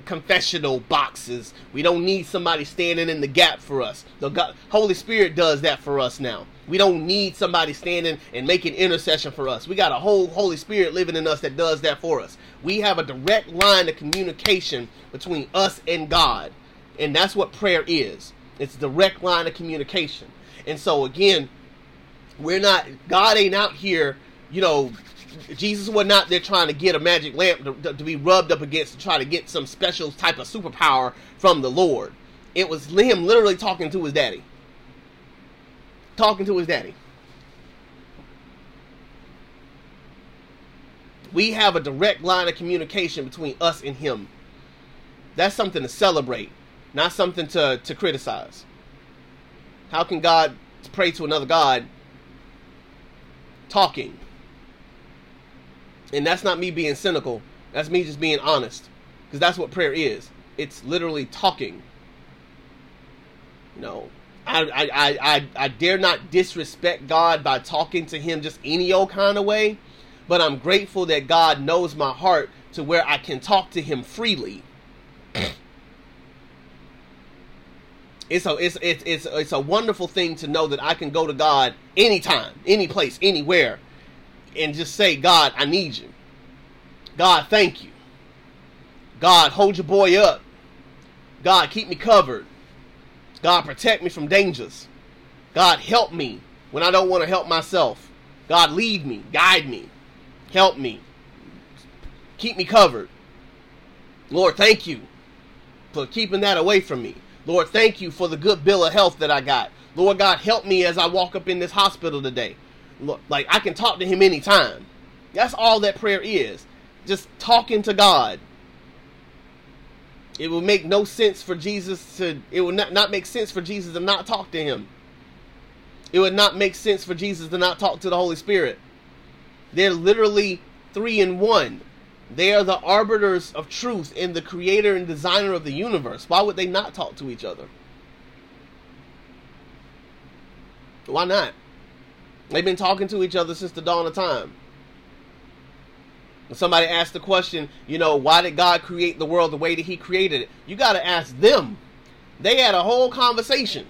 confessional boxes. We don't need somebody standing in the gap for us. The God, Holy Spirit does that for us now. We don't need somebody standing and making intercession for us. We got a whole Holy Spirit living in us that does that for us. We have a direct line of communication between us and God. And that's what prayer is. It's direct line of communication. And so again, God ain't out here, Jesus wasn't out there trying to get a magic lamp to be rubbed up against to try to get some special type of superpower from the Lord. It was him literally talking to his daddy. We have a direct line of communication between us and him. That's something to celebrate, not something to criticize. How can God pray to another God talking? And that's not me being cynical. That's me just being honest. Because that's what prayer is. It's literally talking. No. I dare not disrespect God by talking to him just any old kind of way. But I'm grateful that God knows my heart to where I can talk to him freely. It's a wonderful thing to know that I can go to God anytime, any place, anywhere, and just say, God, I need you. God, thank you. God, hold your boy up. God, keep me covered. God, protect me from dangers. God, help me when I don't want to help myself. God, lead me, guide me, help me, keep me covered. Lord, thank you for keeping that away from me. Lord, thank you for the good bill of health that I got. Lord God, help me as I walk up in this hospital today. Look, like I can talk to him anytime. That's all that prayer is. Just talking to God. It will make no sense for Jesus to, it will not make sense for Jesus to not talk to him. It would not make sense for Jesus to not talk to the Holy Spirit. They're literally 3 in 1. They are the arbiters of truth and the creator and designer of the universe. Why would they not talk to each other? Why not? They've been talking to each other since the dawn of time. When somebody asked the question, why did God create the world the way that he created it? You got to ask them. They had a whole conversation.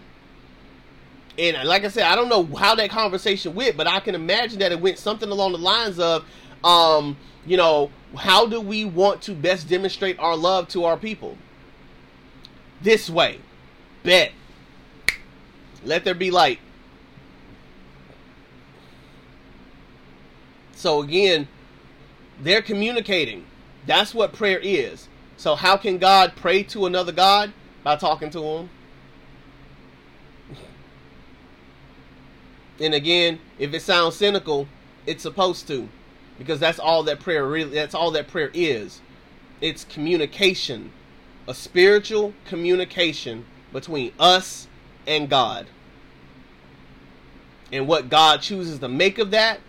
And like I said, I don't know how that conversation went, but I can imagine that it went something along the lines of, how do we want to best demonstrate our love to our people? This way. Bet. Let there be light. So again, they're communicating. That's what prayer is. So how can God pray to another God? By talking to him. And again, if it sounds cynical, it's supposed to, because that's all that prayer is. It's communication, a spiritual communication between us and God. And what God chooses to make of that,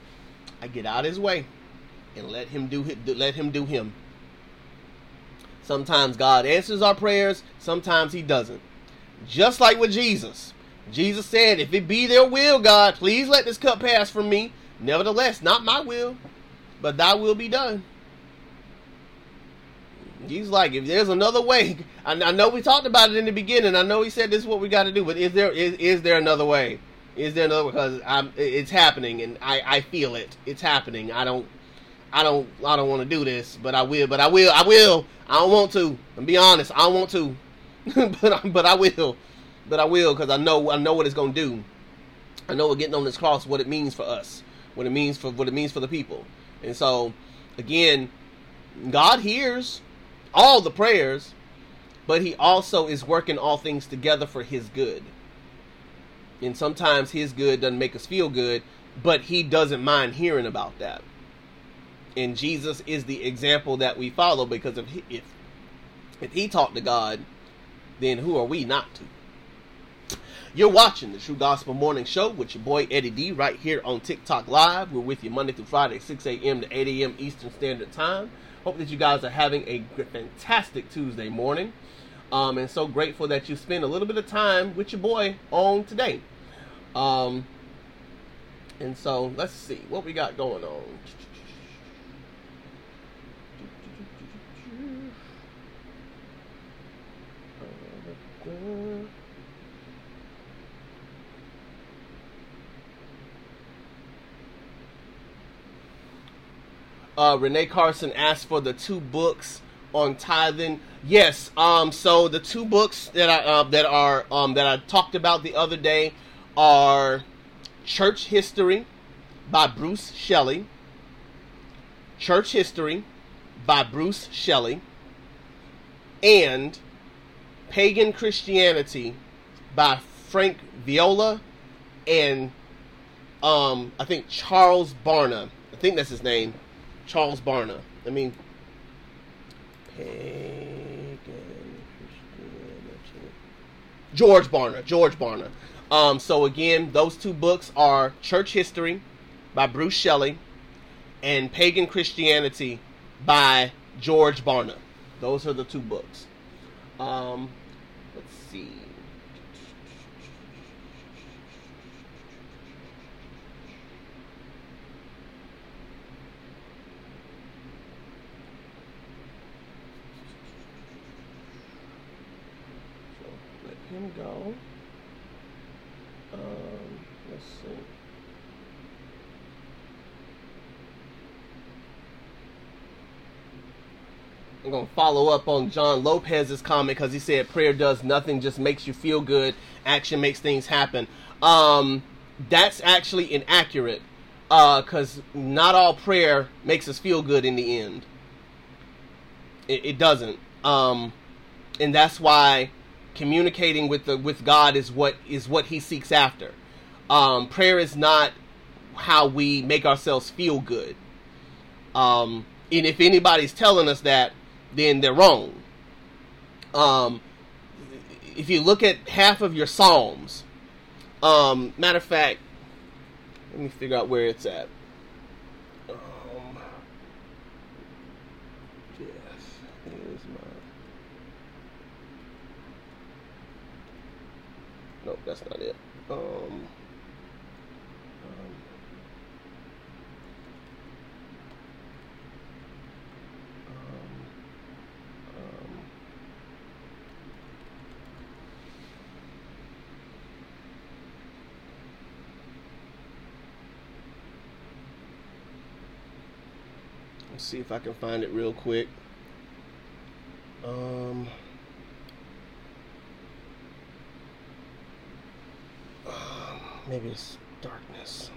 I get out of his way and let him do him. Sometimes God answers our prayers. Sometimes he doesn't. Just like with Jesus. Jesus said, if it be their will, God, please let this cup pass from me. Nevertheless, not my will, but thy will be done. He's like, if there's another way, I know we talked about it in the beginning. I know he said this is what we got to do, but is there another way? Is there another? Because it's happening, and I feel it. It's happening. I don't. I don't want to do this, but I will. I don't want to. And be honest, I don't want to. But I will, because I know what it's gonna do. I know what getting on this cross, what it means for us, what it means for the people. And so, again, God hears all the prayers, but He also is working all things together for His good. And sometimes His good doesn't make us feel good, but He doesn't mind hearing about that. And Jesus is the example that we follow, because if He talked to God, then who are we not to? You're watching the True Gospel Morning Show with your boy Eddie D right here on TikTok Live. We're with you Monday through Friday, 6 a.m. to 8 a.m. Eastern Standard Time. Hope that you guys are having a fantastic Tuesday morning. And so grateful that you spend a little bit of time with your boy on today. And so let's see what we got going on. Renee Carson asked for the two books on tithing. Yes, so the two books that I talked about the other day are Church History by Bruce Shelley. Church History by Bruce Shelley and Pagan Christianity by Frank Viola and I think Charles Barna. I think that's his name. Charles Barna. I mean, Pagan Christianity. George Barna. So again, those two books are Church History by Bruce Shelley and Pagan Christianity by George Barna. Those are the two books. Let's see. So let him go. Let's see. I'm going to follow up on John Lopez's comment because he said prayer does nothing, just makes you feel good. Action makes things happen. That's actually inaccurate because not all prayer makes us feel good in the end. It doesn't. And that's why communicating with God is what He seeks after. Prayer is not how we make ourselves feel good. And if anybody's telling us that, then they're wrong. If you look at half of your Psalms, matter of fact, let me figure out where it's at. Yes, here's my. Nope, that's not it. Let's see if I can find it real quick. Maybe it's darkness.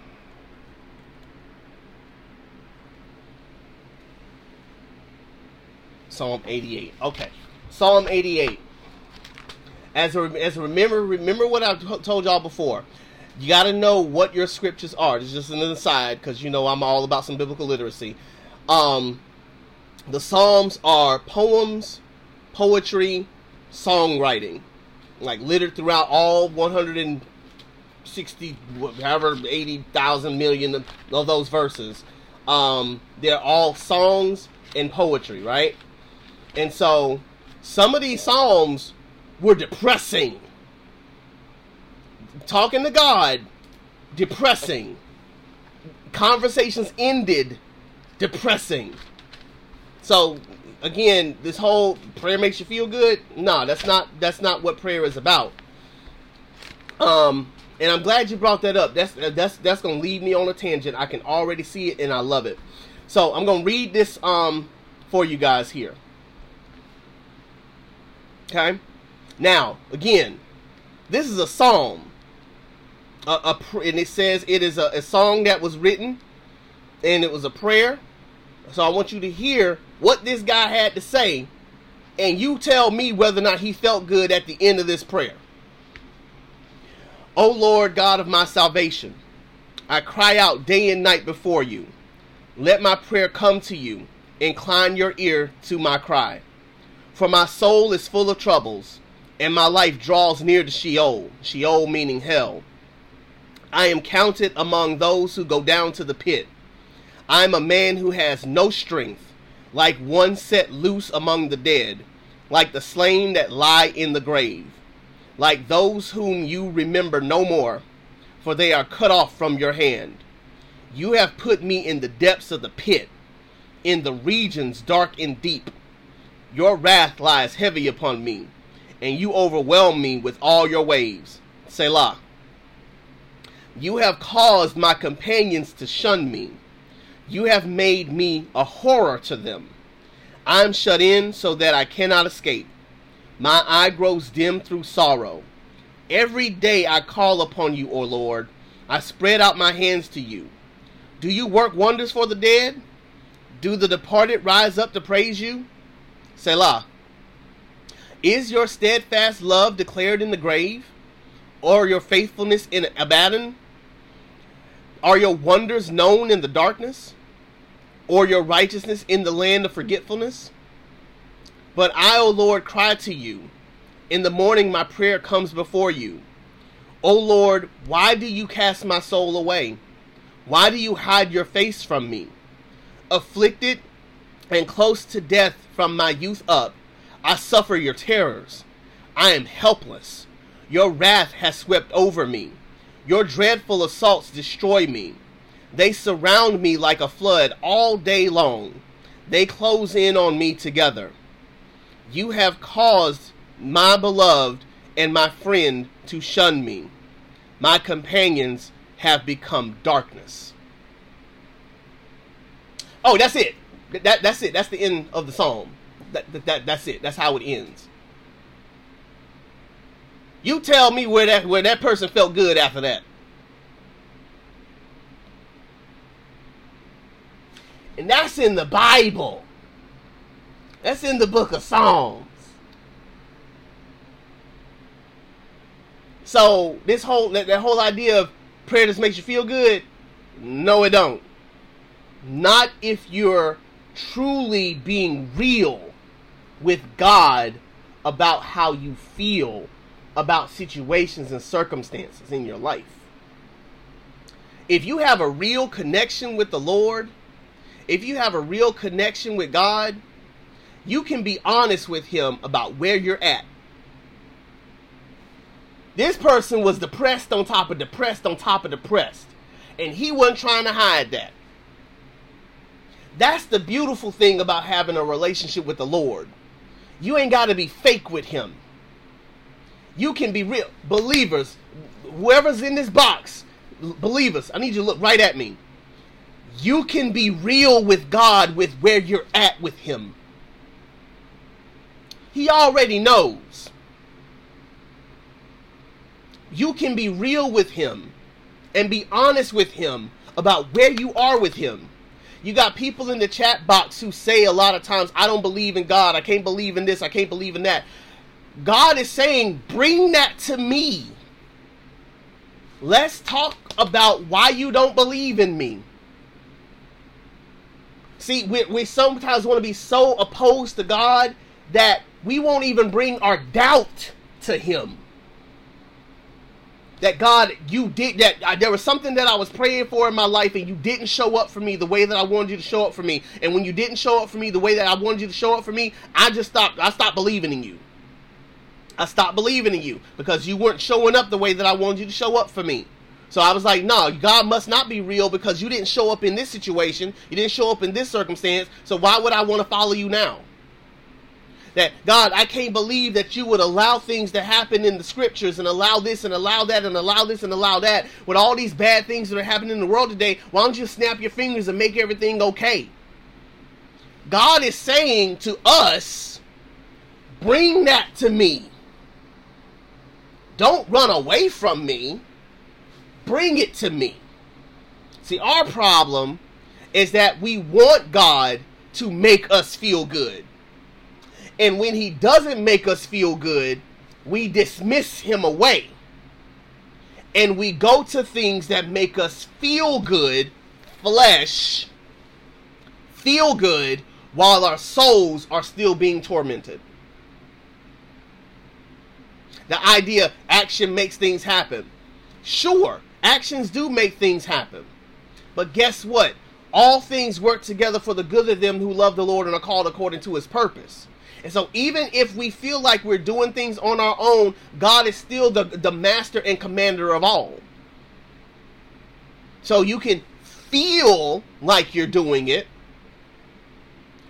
Psalm 88. Okay, Psalm 88. As a remember what I told y'all before. You got to know what your scriptures are. It's just an aside because you know I'm all about some biblical literacy. The Psalms are poems, poetry, songwriting, like littered throughout all 160, however 80,000 million of those verses. They're all songs and poetry, right? And so some of these Psalms were depressing. Talking to God, depressing. Conversations ended. Depressing. So again, this whole prayer makes you feel good. No, that's not what prayer is about. And I'm glad you brought that up. That's gonna lead me on a tangent. I can already see it, and I love it. So I'm going to read this for you guys here. Okay? Now, again, this is a psalm. And it says it is a song that was written, and it was a prayer. So I want you to hear what this guy had to say, and you tell me whether or not he felt good at the end of this prayer. O Lord God of my salvation, I cry out day and night before you. Let my prayer come to you. Incline your ear to my cry. For my soul is full of troubles, and my life draws near to Sheol, Sheol meaning hell. I am counted among those who go down to the pit. I am a man who has no strength, like one set loose among the dead, like the slain that lie in the grave, like those whom you remember no more, for they are cut off from your hand. You have put me in the depths of the pit, in the regions dark and deep. Your wrath lies heavy upon me, and you overwhelm me with all your waves. Selah. You have caused my companions to shun me. You have made me a horror to them. I am shut in so that I cannot escape. My eye grows dim through sorrow. Every day I call upon you, O Lord. I spread out my hands to you. Do you work wonders for the dead? Do the departed rise up to praise you? Selah. Is your steadfast love declared in the grave, or your faithfulness in Abaddon? Are your wonders known in the darkness, or your righteousness in the land of forgetfulness? But I, O Lord, cry to you. In the morning my prayer comes before you. O Lord, why do you cast my soul away? Why do you hide your face from me? Afflicted and close to death from my youth up, I suffer your terrors. I am helpless. Your wrath has swept over me. Your dreadful assaults destroy me. They surround me like a flood all day long. They close in on me together. You have caused my beloved and my friend to shun me. My companions have become darkness. Oh, that's it. That's it. That's the end of the psalm. That's it. That's how it ends. You tell me where that person felt good after that. And that's in the Bible. That's in the book of Psalms. So this whole that whole idea of prayer just makes you feel good, no it don't. Not if you're truly being real with God about how you feel about situations and circumstances in your life. If you have a real connection with the Lord, if you have a real connection with God, you can be honest with Him about where you're at. This person was depressed on top of depressed on top of depressed, and he wasn't trying to hide that. That's the beautiful thing about having a relationship with the Lord. You ain't got to be fake with Him. You can be real. Believers, whoever's in this box, believers, I need you to look right at me. You can be real with God with where you're at with Him. He already knows. You can be real with Him and be honest with Him about where you are with Him. You got people in the chat box who say a lot of times, I don't believe in God, I can't believe in this, I can't believe in that. God is saying, bring that to me. Let's talk about why you don't believe in me. See, we sometimes want to be so opposed to God that we won't even bring our doubt to Him. That God, you did that. There was something that I was praying for in my life, and you didn't show up for me the way that I wanted you to show up for me. And when you didn't show up for me the way that I wanted you to show up for me, I stopped believing in you. I stopped believing in you because you weren't showing up the way that I wanted you to show up for me. So I was like, no, God must not be real because you didn't show up in this situation. You didn't show up in this circumstance. So why would I want to follow you now? That, God, I can't believe that you would allow things to happen in the scriptures and allow this and allow that and allow this and allow that. With all these bad things that are happening in the world today, why don't you snap your fingers and make everything okay? God is saying to us, bring that to me. Don't run away from me. Bring it to me. See, our problem is that we want God to make us feel good. And when he doesn't make us feel good, we dismiss him away. And we go to things that make us feel good, flesh, feel good, while our souls are still being tormented. The idea, action makes things happen. Sure, actions do make things happen. But guess what? All things work together for the good of them who love the Lord and are called according to his purpose. And so even if we feel like we're doing things on our own, God is still the master and commander of all. So you can feel like you're doing it,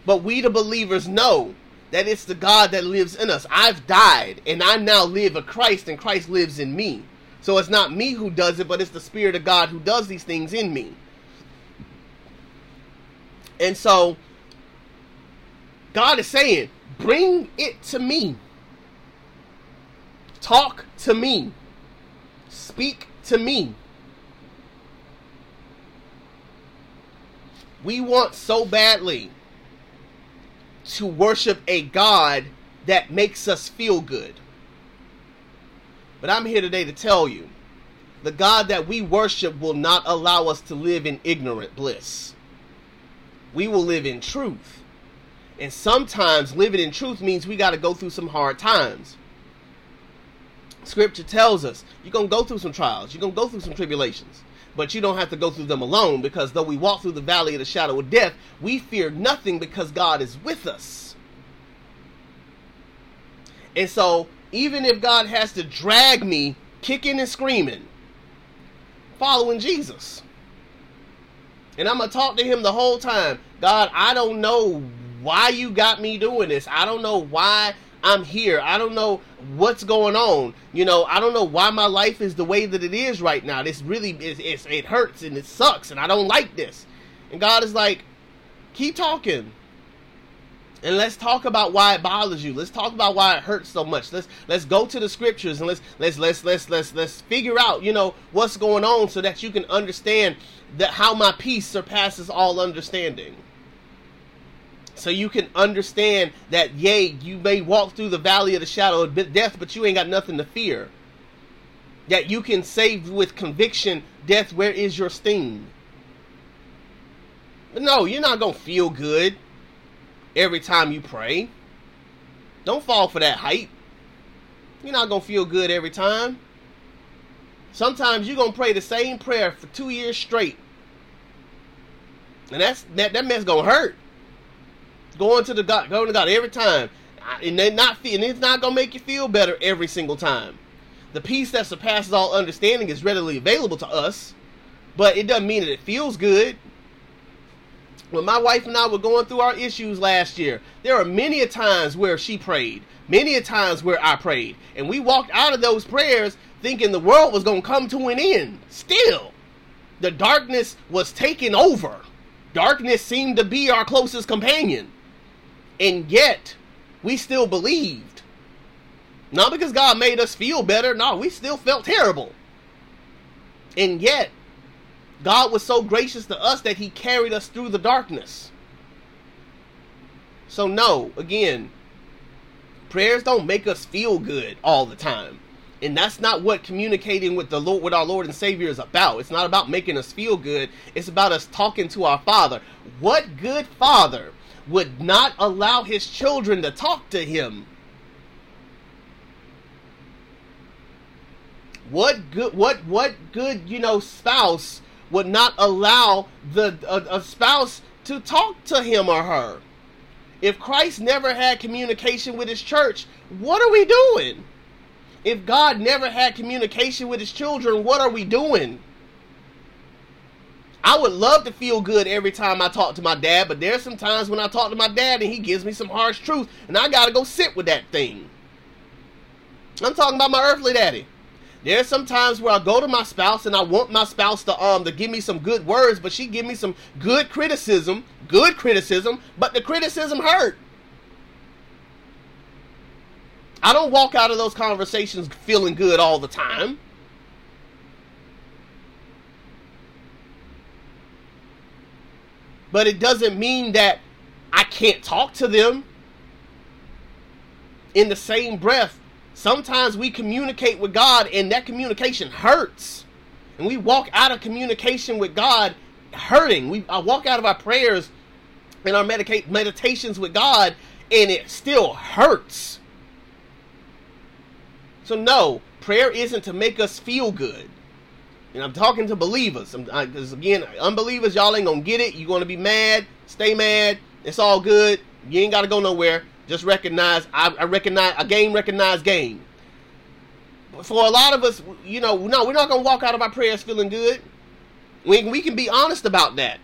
but we the believers know that it's the God that lives in us. I've died, and I now live a Christ, and Christ lives in me. So it's not me who does it, but it's the Spirit of God who does these things in me. And so God is saying, bring it to me. Talk to me. Speak to me. We want so badly to worship a God that makes us feel good. But I'm here today to tell you, the God that we worship will not allow us to live in ignorant bliss. We will live in truth. And sometimes living in truth means we got to go through some hard times. Scripture tells us you're going to go through some trials. You're going to go through some tribulations. But you don't have to go through them alone, because though we walk through the valley of the shadow of death, we fear nothing because God is with us. And so even if God has to drag me kicking and screaming, following Jesus, and I'm going to talk to him the whole time, God, I don't know why you got me doing this. I don't know why I'm here. I don't know what's going on. You know, I don't know why my life is the way that it is right now. This really is, it hurts and it sucks and I don't like this. And God is like, keep talking. And let's talk about why it bothers you. Let's talk about why it hurts so much. Let's go to the scriptures and let's figure out, you know, what's going on so that you can understand that how my peace surpasses all understanding. So you can understand that, yea, you may walk through the valley of the shadow of death, but you ain't got nothing to fear. That you can say with conviction, death, where is your sting? But no, you're not going to feel good every time you pray. Don't fall for that hype. You're not going to feel good every time. Sometimes you're going to pray the same prayer for 2 years straight. And that mess going to hurt. Going to God every time, and it's not gonna make you feel better every single time. The peace that surpasses all understanding is readily available to us, but it doesn't mean that it feels good. When my wife and I were going through our issues last year, there are many a times where she prayed, many a times where I prayed, and we walked out of those prayers thinking the world was gonna come to an end. Still, the darkness was taking over. Darkness seemed to be our closest companion. And yet, we still believed. Not because God made us feel better. No, we still felt terrible. And yet, God was so gracious to us that he carried us through the darkness. So no, again, prayers don't make us feel good all the time. And that's not what communicating with the Lord, with our Lord and Savior is about. It's not about making us feel good. It's about us talking to our Father. What good Father would not allow his children to talk to him? What good, you know, spouse would not allow a spouse to talk to him or her? If Christ never had communication with his church, what are we doing? If God never had communication with his children, what are we doing? I would love to feel good every time I talk to my dad, but there's some times when I talk to my dad and he gives me some harsh truth, and I gotta go sit with that thing. I'm talking about my earthly daddy. There's some times where I go to my spouse and I want my spouse to give me some good words, but she give me some good criticism, but the criticism hurt. I don't walk out of those conversations feeling good all the time. But it doesn't mean that I can't talk to them. In the same breath, sometimes we communicate with God and that communication hurts. And we walk out of communication with God hurting. I walk out of our prayers and our meditations with God and it still hurts. So no, prayer isn't to make us feel good. And I'm talking to believers. Because again, unbelievers, y'all ain't going to get it. You're going to be mad. Stay mad. It's all good. You ain't got to go nowhere. Just recognize, I recognize game. For a lot of us, we're not going to walk out of our prayers feeling good. We can be honest about that.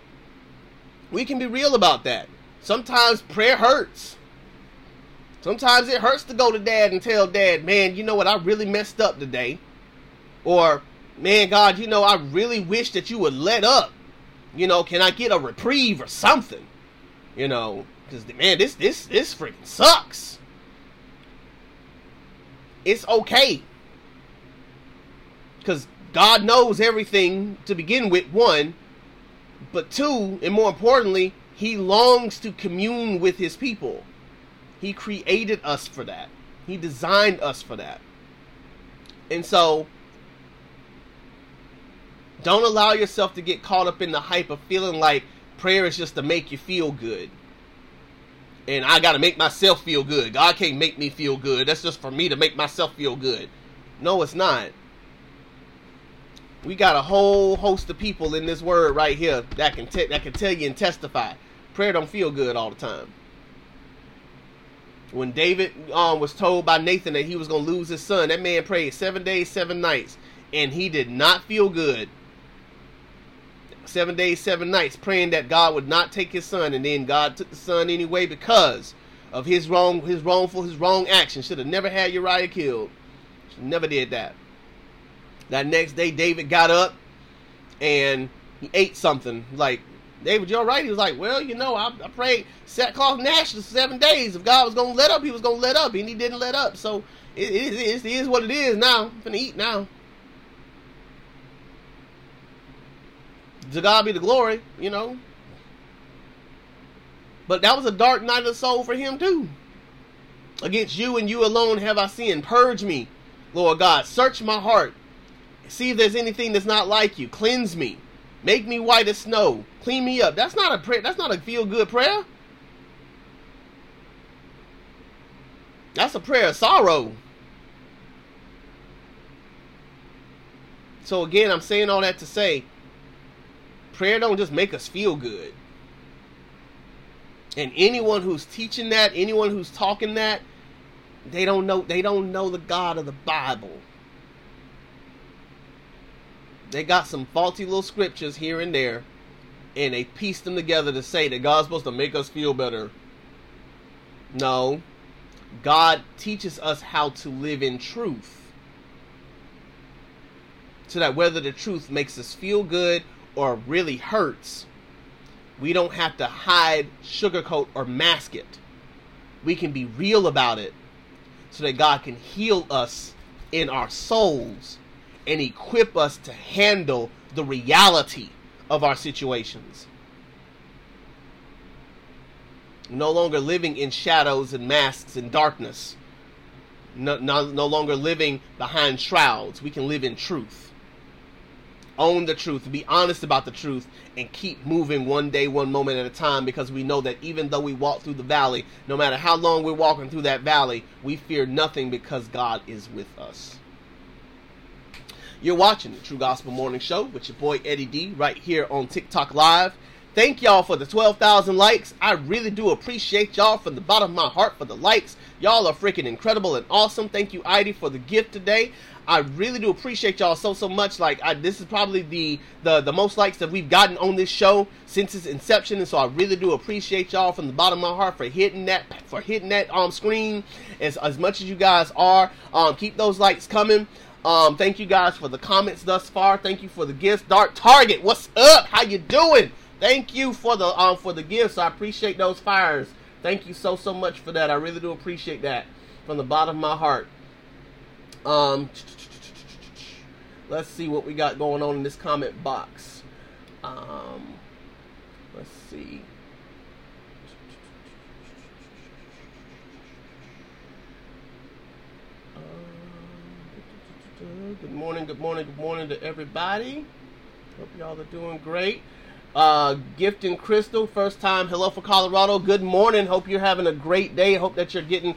We can be real about that. Sometimes prayer hurts. Sometimes it hurts to go to dad and tell dad, man, you know what, I really messed up today. Or, man, God, I really wish that you would let up. Can I get a reprieve or something? Because, man, this freaking sucks. It's okay. Because God knows everything to begin with, one. But two, and more importantly, he longs to commune with his people. He created us for that. He designed us for that. And so, don't allow yourself to get caught up in the hype of feeling like prayer is just to make you feel good. And I got to make myself feel good. God can't make me feel good. That's just for me to make myself feel good. No, it's not. We got a whole host of people in this word right here that can tell you and testify. Prayer don't feel good all the time. When David was told by Nathan that he was going to lose his son, that man prayed 7 days, 7 nights, and he did not feel good. 7 days, 7 nights, praying that God would not take his son, and then God took the son anyway because of his wrong action. Should have never had Uriah killed. Should never did that. That next day, David got up and he ate something. Like, David, you all right? He was like, well, I prayed sackcloth and ashes for 7 days. If God was going to let up, he was going to let up. And he didn't let up. So it is what it is now. I'm going to eat now. To God be the glory, But that was a dark night of the soul for him too. Against you and you alone have I sinned. Purge me, Lord God. Search my heart. See if there's anything that's not like you. Cleanse me. Make me white as snow. Clean me up. That's not a prayer. That's not a feel-good prayer. That's a prayer of sorrow. So again, I'm saying all that to say, prayer don't just make us feel good. And anyone who's teaching that, anyone who's talking that, they don't know the God of the Bible. They got some faulty little scriptures here and there, and they piece them together to say that God's supposed to make us feel better. No. God teaches us how to live in truth. So that whether the truth makes us feel good or really hurts, we don't have to hide, sugarcoat, or mask it. We can be real about it so that God can heal us in our souls and equip us to handle the reality of our situations. No longer living in shadows and masks and darkness. No longer living behind shrouds. We can live in truth. Own the truth, be honest about the truth, and keep moving one day, one moment at a time, because we know that even though we walk through the valley, no matter how long we're walking through that valley, we fear nothing because God is with us. You're watching the True Gospel Morning Show with your boy Eddie D right here on TikTok Live. Thank y'all for the 12,000 likes. I really do appreciate y'all from the bottom of my heart for the likes. Y'all are freaking incredible and awesome. Thank you, Eddie, for the gift today. I really do appreciate y'all so much. This is probably the most likes that we've gotten on this show since its inception, and so I really do appreciate y'all from the bottom of my heart for hitting that screen as much as you guys are. Keep those likes coming. Thank you guys for the comments thus far. Thank you for the gifts. Dark Target, what's up? How you doing? Thank you for the gifts. I appreciate those fires. Thank you so much for that. I really do appreciate that from the bottom of my heart. Let's see what we got going on in this comment box. Let's see. Good morning to everybody. Hope y'all are doing great. Gift and Crystal, first time, hello for Colorado. Good morning. Hope you're having a great day. Hope that you're getting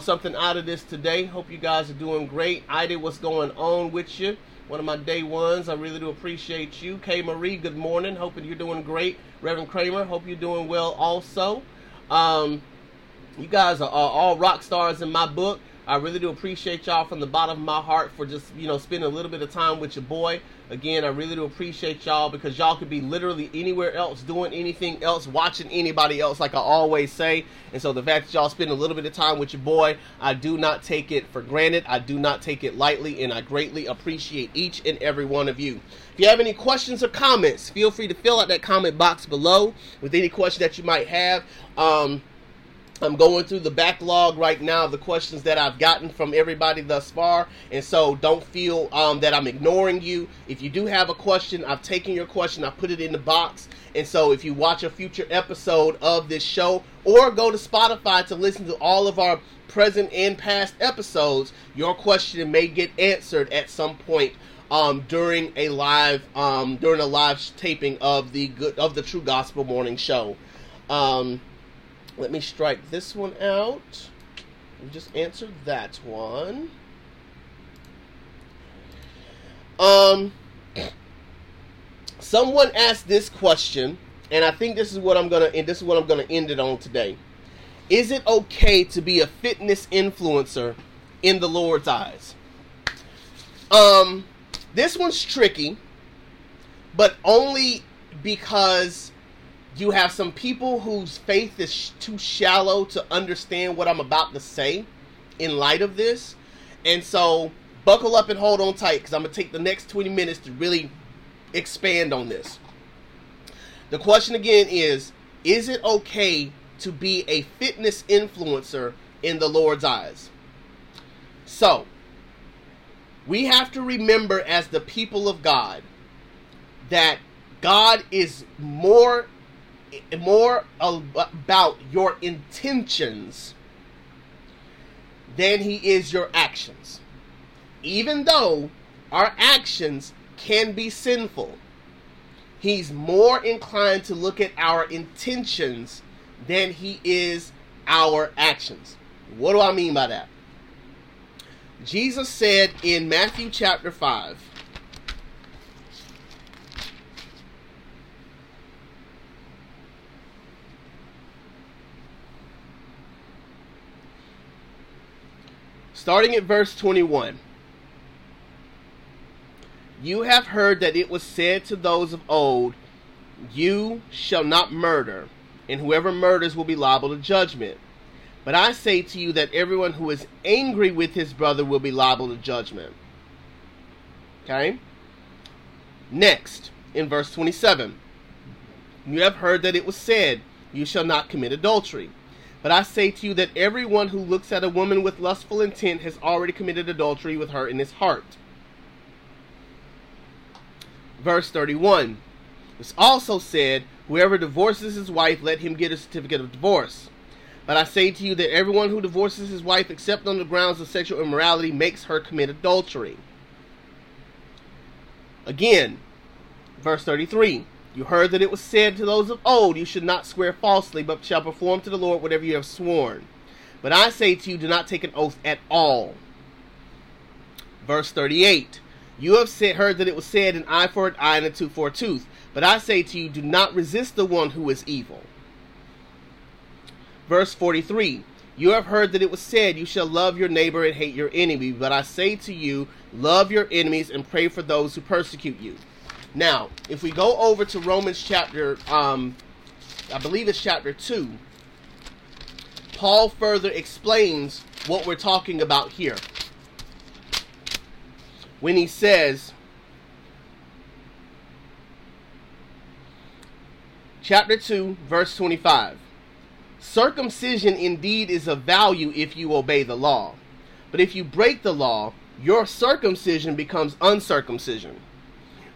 something out of this today. Hope you guys are doing great. Ida, what's going on with you? One of my day ones. I really do appreciate you. Kay Marie, good morning. Hoping you're doing great. Reverend Kramer, hope you're doing well also. You guys are all rock stars in my book. I really do appreciate y'all from the bottom of my heart for just, you know, spending a little bit of time with your boy. Again, I really do appreciate y'all because y'all could be literally anywhere else, doing anything else, watching anybody else, like I always say. And so the fact that y'all spend a little bit of time with your boy, I do not take it for granted. I do not take it lightly, and I greatly appreciate each and every one of you. If you have any questions or comments, feel free to fill out that comment box below with any question that you might have. I'm going through the backlog right now of the questions that I've gotten from everybody thus far, and so don't feel that I'm ignoring you. If you do have a question, I've taken your question, I put it in the box, and so if you watch a future episode of this show or go to Spotify to listen to all of our present and past episodes, your question may get answered at some point during a live taping of the True Gospel Morning Show. Let me strike this one out. We just answered that one. Someone asked this question, and I think this is what I'm gonna end it on today. Is it okay to be a fitness influencer in the Lord's eyes? This one's tricky, but only because you have some people whose faith is too shallow to understand what I'm about to say in light of this. And so buckle up and hold on tight because I'm going to take the next 20 minutes to really expand on this. The question again is it okay to be a fitness influencer in the Lord's eyes? So we have to remember as the people of God that God is more about your intentions than he is your actions. Even though our actions can be sinful, he's more inclined to look at our intentions than he is our actions. What do I mean by that? Jesus said in Matthew chapter 5, starting at verse 21. You have heard that it was said to those of old, you shall not murder, and whoever murders will be liable to judgment. But I say to you that everyone who is angry with his brother will be liable to judgment. Okay? Next, in verse 27. You have heard that it was said, you shall not commit adultery. But I say to you that everyone who looks at a woman with lustful intent has already committed adultery with her in his heart. Verse 31. It's also said, whoever divorces his wife, let him get a certificate of divorce. But I say to you that everyone who divorces his wife, except on the grounds of sexual immorality, makes her commit adultery. Again, verse 33. You heard that it was said to those of old, you should not swear falsely, but shall perform to the Lord whatever you have sworn. But I say to you, do not take an oath at all. Verse 38. You have heard that it was said, an eye for an eye and a tooth for a tooth. But I say to you, do not resist the one who is evil. Verse 43. You have heard that it was said, you shall love your neighbor and hate your enemy. But I say to you, love your enemies and pray for those who persecute you. Now, if we go over to Romans chapter, I believe it's chapter 2, Paul further explains what we're talking about here. when he says, chapter 2, verse 25, circumcision indeed is of value if you obey the law, but if you break the law, your circumcision becomes uncircumcision.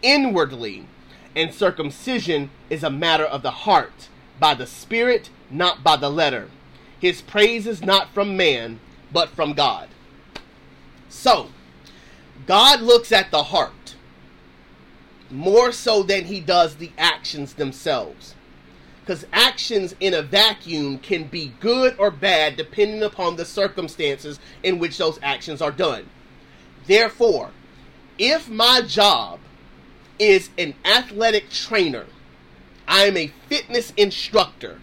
inwardly, and circumcision is a matter of the heart, by the Spirit, not by the letter. His praise is not from man, but from God. So, God looks at the heart more so than he does the actions themselves. Because actions in a vacuum can be good or bad depending upon the circumstances in which those actions are done. Therefore, if my job is an athletic trainer, I am a fitness instructor,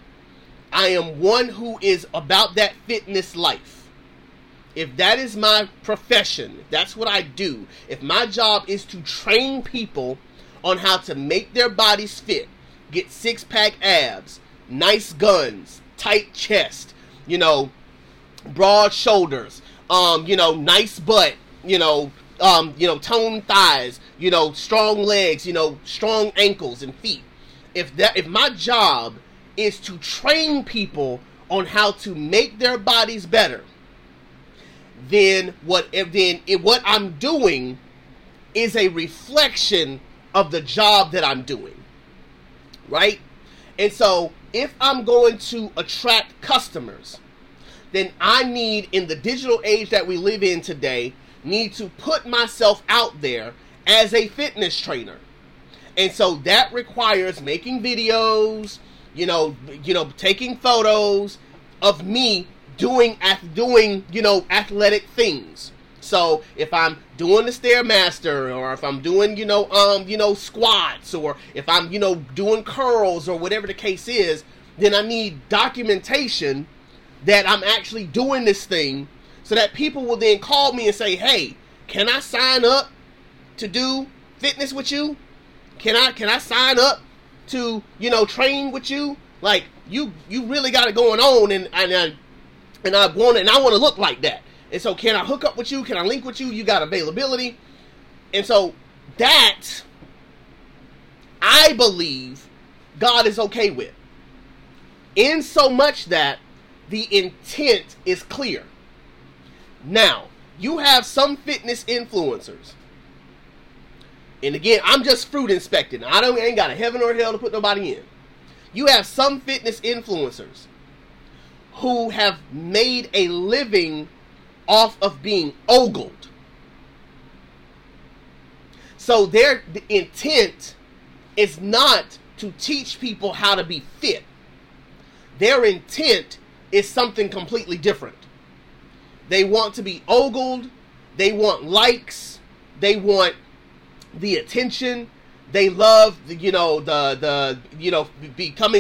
I am one who is about that fitness life. If that is my profession, that's what I do. If my job is to train people on how to make their bodies fit, get six-pack abs, nice guns, tight chest, broad shoulders, nice butt, toned thighs, strong legs, strong ankles and feet. If my job is to train people on how to make their bodies better, then what I'm doing is a reflection of the job that I'm doing, right? And so if I'm going to attract customers, then I need, in the digital age that we live in today, need to put myself out there as a fitness trainer. And so that requires making videos, taking photos of me doing athletic things. So if I'm doing the Stairmaster, or if I'm doing, squats, or if I'm, doing curls, or whatever the case is, then I need documentation that I'm actually doing this thing, so that people will then call me and say, hey, can I sign up to do fitness with you? Can I sign up to, train with you? Like, you really got it going on, and I want to look like that. And so, can I hook up with you? Can I link with you? You got availability. And so that, I believe, God is okay with. In so much that the intent is clear. Now, you have some fitness influencers. And again, I'm just fruit inspecting. I ain't got a heaven or hell to put nobody in. You have some fitness influencers who have made a living off of being ogled. So their intent is not to teach people how to be fit. Their intent is something completely different. They want to be ogled. They want likes. They want the attention. They love, becoming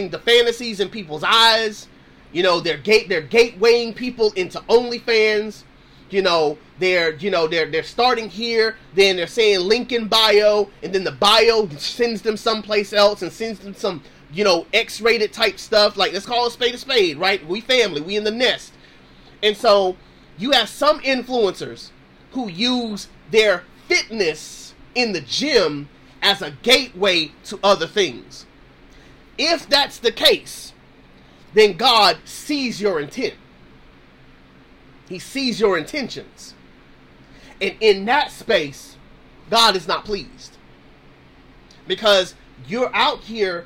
the fantasies in people's eyes. They're gatewaying people into OnlyFans. They're starting here, then they're saying link in bio, and then the bio sends them someplace else and sends them some, X-rated type stuff. Like, let's call a spade, right? We family, we in the nest. And so you have some influencers who use their fitness in the gym as a gateway to other things. If that's the case, then God sees your intent. He sees your intentions. And in that space, God is not pleased. Because you're out here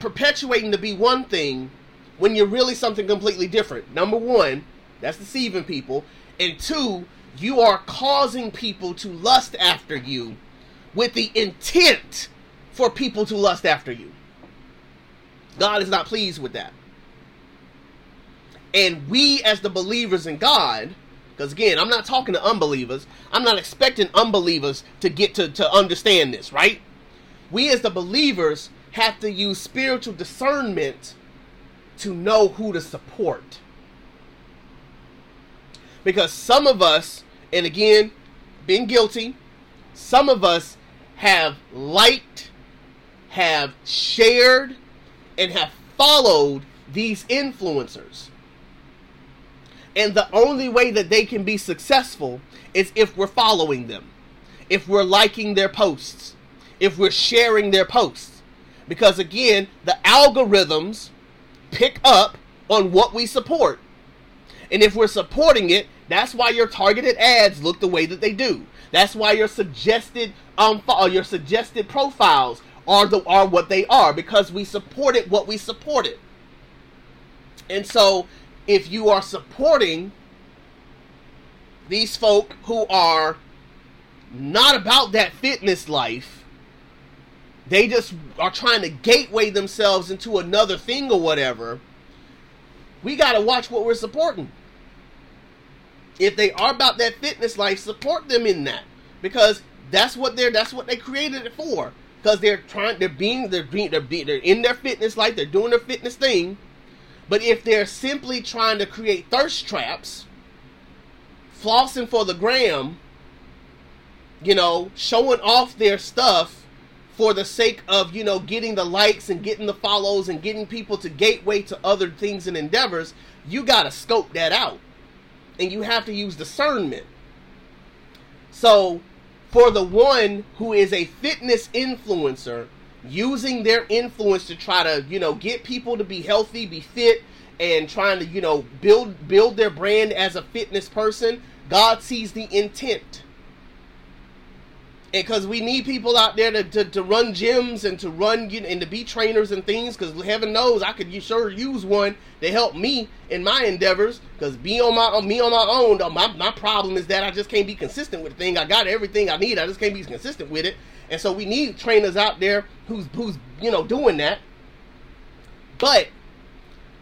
perpetuating to be one thing when you're really something completely different. Number one, that's deceiving people. And two, you are causing people to lust after you with the intent for people to lust after you. God is not pleased with that. And we, as the believers in God, Because again, I'm not talking to unbelievers. I'm not expecting unbelievers to get to understand this, right? We as the believers have to use spiritual discernment to know who to support. Because some of us, and again, being guilty, some of us have liked, have shared, and have followed these influencers. And the only way that they can be successful is if we're following them, if we're liking their posts, if we're sharing their posts. Because again, the algorithms pick up on what we support. And if we're supporting it, that's why your targeted ads look the way that they do. That's why your suggested profiles are what they are, because we supported what we supported. And so if you are supporting these folk who are not about that fitness life, they just are trying to gateway themselves into another thing or whatever, we got to watch what we're supporting. If they are about that fitness life, support them in that, because that's what they created it for. Because they're in their fitness life, they're doing their fitness thing. But if they're simply trying to create thirst traps, flossing for the gram, showing off their stuff for the sake of, getting the likes and getting the follows and getting people to gateway to other things and endeavors, you got to scope that out. And you have to use discernment. So for the one who is a fitness influencer, using their influence to try to, get people to be healthy, be fit, and trying to, build their brand as a fitness person, God sees the intent. And because we need people out there to run gyms and to run and to be trainers and things, because heaven knows I could sure use one to help me in my endeavors. Because my problem is that I just can't be consistent with the thing. I got everything I need, I just can't be consistent with it. And so we need trainers out there who's doing that. But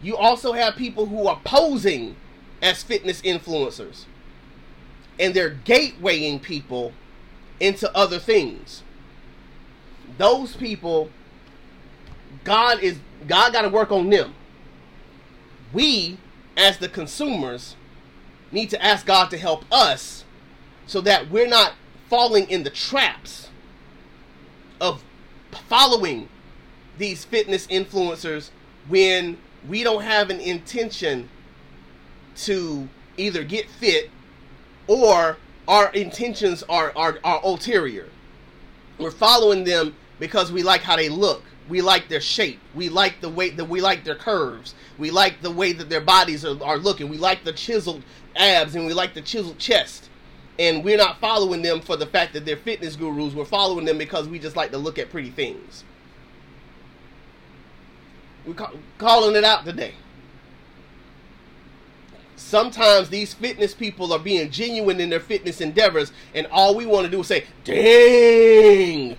you also have people who are posing as fitness influencers, and they're gatewaying people into other things. Those people, God got to work on them. We, as the consumers, need to ask God to help us so that we're not falling in the traps of following these fitness influencers when we don't have an intention to either get fit, or our intentions are ulterior. We're following them because we like how they look. We like their shape. We like the way that we like their curves. We like the way that their bodies are looking. We like the chiseled abs and we like the chiseled chest. And we're not following them for the fact that they're fitness gurus. We're following them because we just like to look at pretty things. We're calling it out today. Sometimes these fitness people are being genuine in their fitness endeavors, and all we want to do is say, dang,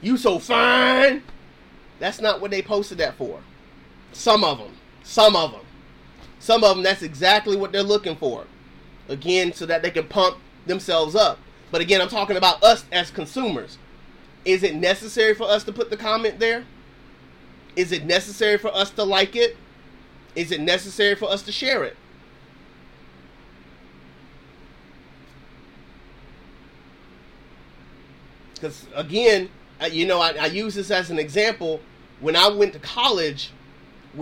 you so fine. That's not what they posted that for. Some of them, that's exactly what they're looking for. Again, so that they can pump themselves up. But again, I'm talking about us as consumers. Is it necessary for us to put the comment there? Is it necessary for us to like it? Is it necessary for us to share it? Because again, I use this as an example. When I went to college,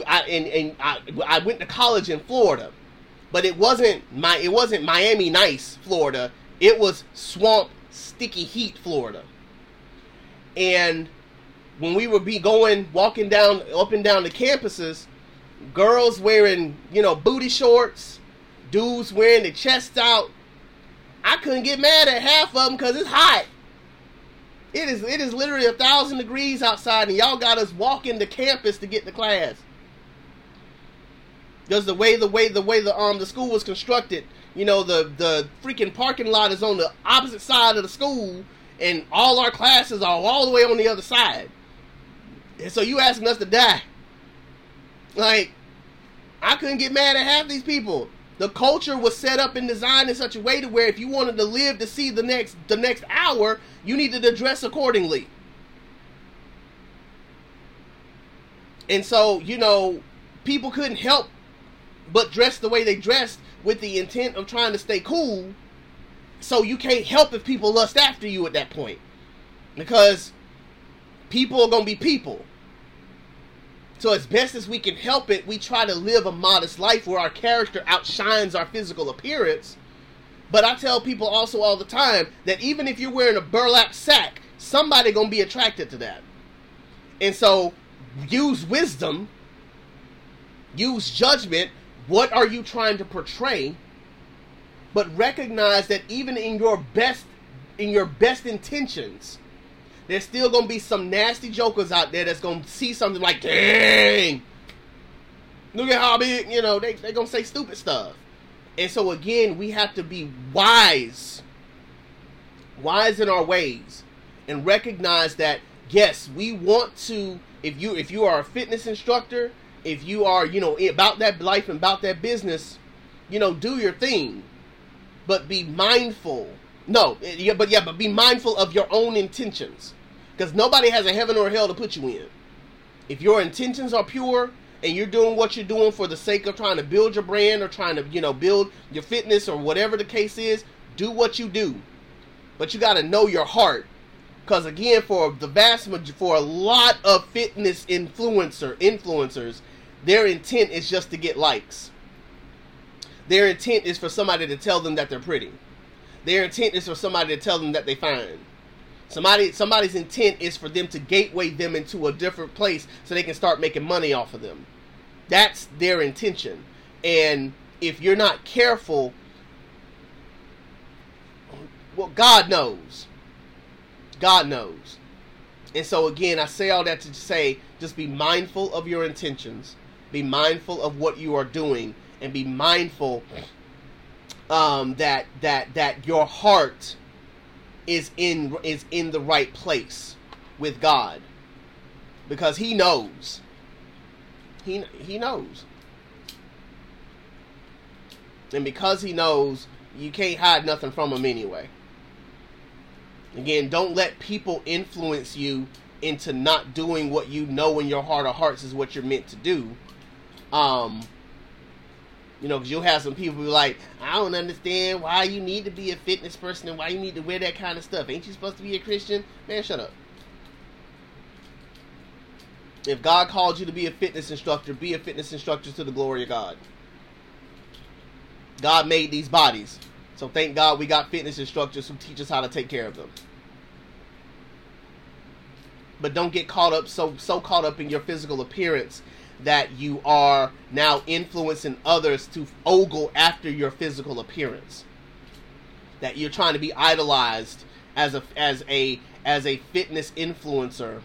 I went to college in Florida, but it wasn't Miami nice Florida. It was swamp, sticky heat Florida. And when we would be walking down, up and down the campuses, girls wearing, booty shorts, dudes wearing their chest out, I couldn't get mad at half of them because it's hot. It is literally 1,000 degrees outside, and y'all got us walking to campus to get to class. Because the way the school was constructed, the freaking parking lot is on the opposite side of the school, and all our classes are all the way on the other side. And so you asking us to die. Like, I couldn't get mad at half these people. The culture was set up and designed in such a way to where if you wanted to live to see the next hour, you needed to dress accordingly. And so, you know, people couldn't help but dress the way they dressed with the intent of trying to stay cool. So you can't help if people lust after you at that point, because people are going to be people. So as best as we can help it, we try to live a modest life where our character outshines our physical appearance. But I tell people also all the time that even if you're wearing a burlap sack, somebody going to be attracted to that. And so use wisdom, use judgment. What are you trying to portray? But recognize that even in your best intentions, there's still going to be some nasty jokers out there that's going to see something like, dang, look at how big, you know, they're going to say stupid stuff. And so again, we have to be wise in our ways, and recognize that, yes, we want to, if you are a fitness instructor, if you are, you know, about that life and about that business, you know, do your thing, but be mindful. But be mindful of your own intentions, because nobody has a heaven or a hell to put you in. If your intentions are pure and you're doing what you're doing for the sake of trying to build your brand or trying to, you know, build your fitness or whatever the case is, do what you do. But you got to know your heart, because again, for a lot of fitness influencers, their intent is just to get likes. Their intent is for somebody to tell them that they're pretty. Their intent is for somebody to tell them that they fine. Somebody's intent is for them to gateway them into a different place so they can start making money off of them. That's their intention. And if you're not careful, well, God knows. God knows. And so again, I say all that to say, just be mindful of your intentions. Be mindful of what you are doing, and be mindful that your heart is in the right place with God, because He knows. He knows, and because He knows, you can't hide nothing from Him anyway. Again, don't let people influence you into not doing what you know in your heart of hearts is what you're meant to do. You know, because you'll have some people who are like, I don't understand why you need to be a fitness person and why you need to wear that kind of stuff. Ain't you supposed to be a Christian? Man, shut up. If God called you to be a fitness instructor to the glory of God. God made these bodies. So thank God we got fitness instructors who teach us how to take care of them. But don't get caught up, so caught up in your physical appearance that you are now influencing others to ogle after your physical appearance. That you're trying to be idolized as a fitness influencer,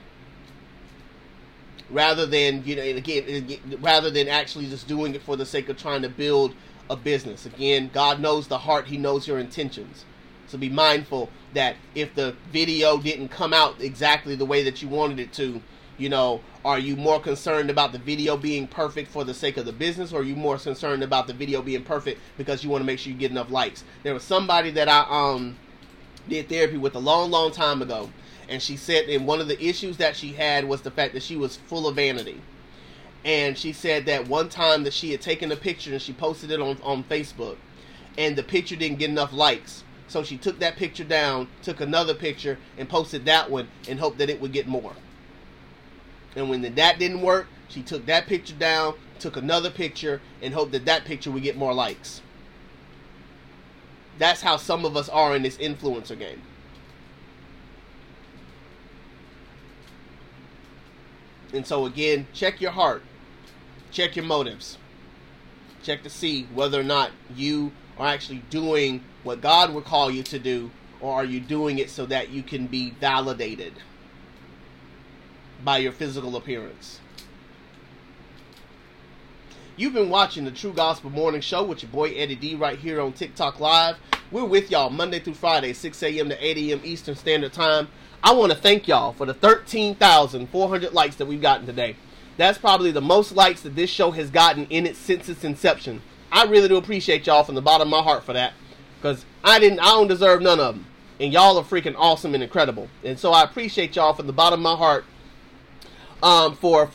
rather than, you know, again, rather than actually just doing it for the sake of trying to build a business. Again, God knows the heart. He knows your intentions. So be mindful that if the video didn't come out exactly the way that you wanted it to, you know, are you more concerned about the video being perfect for the sake of the business, or are you more concerned about the video being perfect because you want to make sure you get enough likes? There was somebody that I did therapy with a long, long time ago, and she said, and one of the issues that she had was the fact that she was full of vanity. And she said that one time that she had taken a picture and she posted it on Facebook, and the picture didn't get enough likes. So she took that picture down, took another picture, and posted that one and hoped that it would get more. And when that didn't work, she took that picture down, took another picture, and hoped that that picture would get more likes. That's how some of us are in this influencer game. And so again, check your heart. Check your motives. Check to see whether or not you are actually doing what God would call you to do, or are you doing it so that you can be validated by your physical appearance. You've been watching the True Gospel Morning Show with your boy Eddie D right here on TikTok Live. We're with y'all Monday through Friday, 6 a.m. to 8 a.m. Eastern Standard Time. I want to thank y'all for the 13,400 likes that we've gotten today. That's probably the most likes that this show has gotten in it since its inception. I really do appreciate y'all from the bottom of my heart for that, because I don't deserve none of them, and y'all are freaking awesome and incredible. And so I appreciate y'all from the bottom of my heart for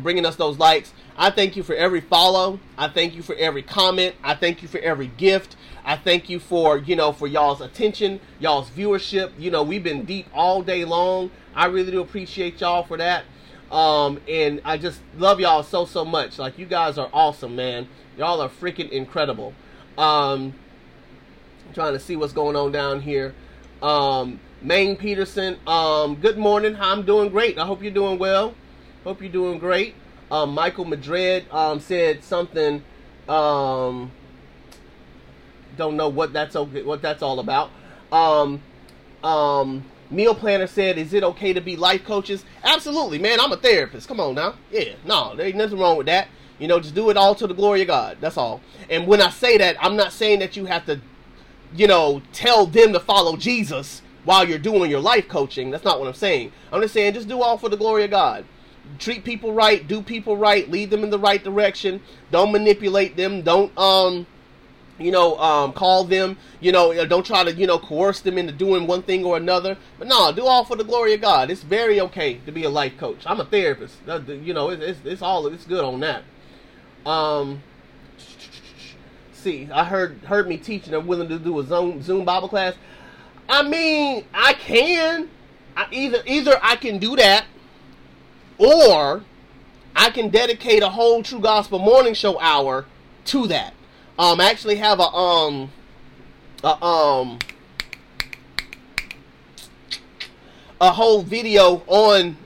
bringing us those likes. I thank you for every follow. I thank you for every comment. I thank you for every gift. I thank you for, for y'all's attention, y'all's viewership. We've been deep all day long. I really do appreciate y'all for that. And I just love y'all so, so much. Like, you guys are awesome, man. Y'all are freaking incredible. I'm trying to see what's going on down here. Maine Peterson, good morning. I'm doing great. I hope you're doing well. Hope you're doing great. Michael Madrid said something. Don't know what that's all about. Meal Planner said, "Is it okay to be life coaches?" Absolutely, man. I'm a therapist. Come on now. Yeah, no, there ain't nothing wrong with that. Just do it all to the glory of God. That's all. And when I say that, I'm not saying that you have to, tell them to follow Jesus while you're doing your life coaching. That's not what I'm saying. I'm just saying, just do all for the glory of God. Treat people right, do people right, lead them in the right direction. Don't manipulate them. Don't, call them, don't try to, coerce them into doing one thing or another. But no, do all for the glory of God. It's very okay to be a life coach. I'm a therapist. It's good on that. See, I heard me teaching. I'm willing to do a Zoom Bible class. I mean, I can. Either I can do that, or I can dedicate a whole True Gospel Morning Show hour to that. I actually have a whole video on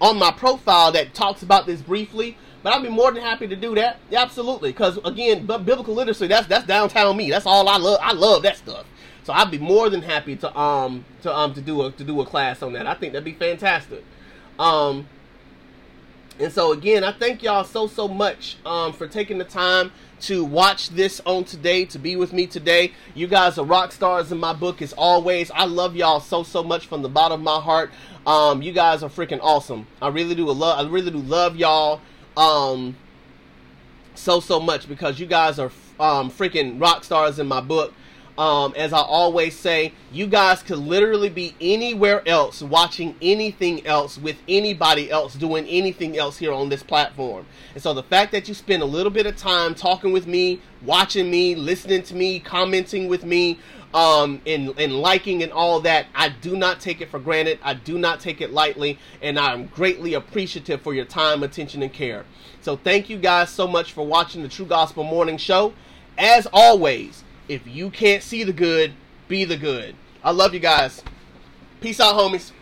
my profile that talks about this briefly. But I'd be more than happy to do that. Yeah, absolutely. Because, again, biblical literacy, that's downtown me. That's all I love. I love that stuff. So I'd be more than happy to do a class on that. I think that'd be fantastic. And so, again, I thank y'all so, so much for taking the time to watch this on today, to be with me today. You guys are rock stars in my book, as always. I love y'all so, so much from the bottom of my heart. You guys are freaking awesome. I really do love y'all so much, because you guys are freaking rock stars in my book. As I always say, you guys could literally be anywhere else, watching anything else, with anybody else, doing anything else here on this platform. And so the fact that you spend a little bit of time talking with me, watching me, listening to me, commenting with me, and liking and all that, I do not take it for granted. I do not take it lightly, and I'm greatly appreciative for your time, attention, and care. So thank you guys so much for watching the True Gospel Morning Show. As always, if you can't see the good, be the good. I love you guys. Peace out, homies.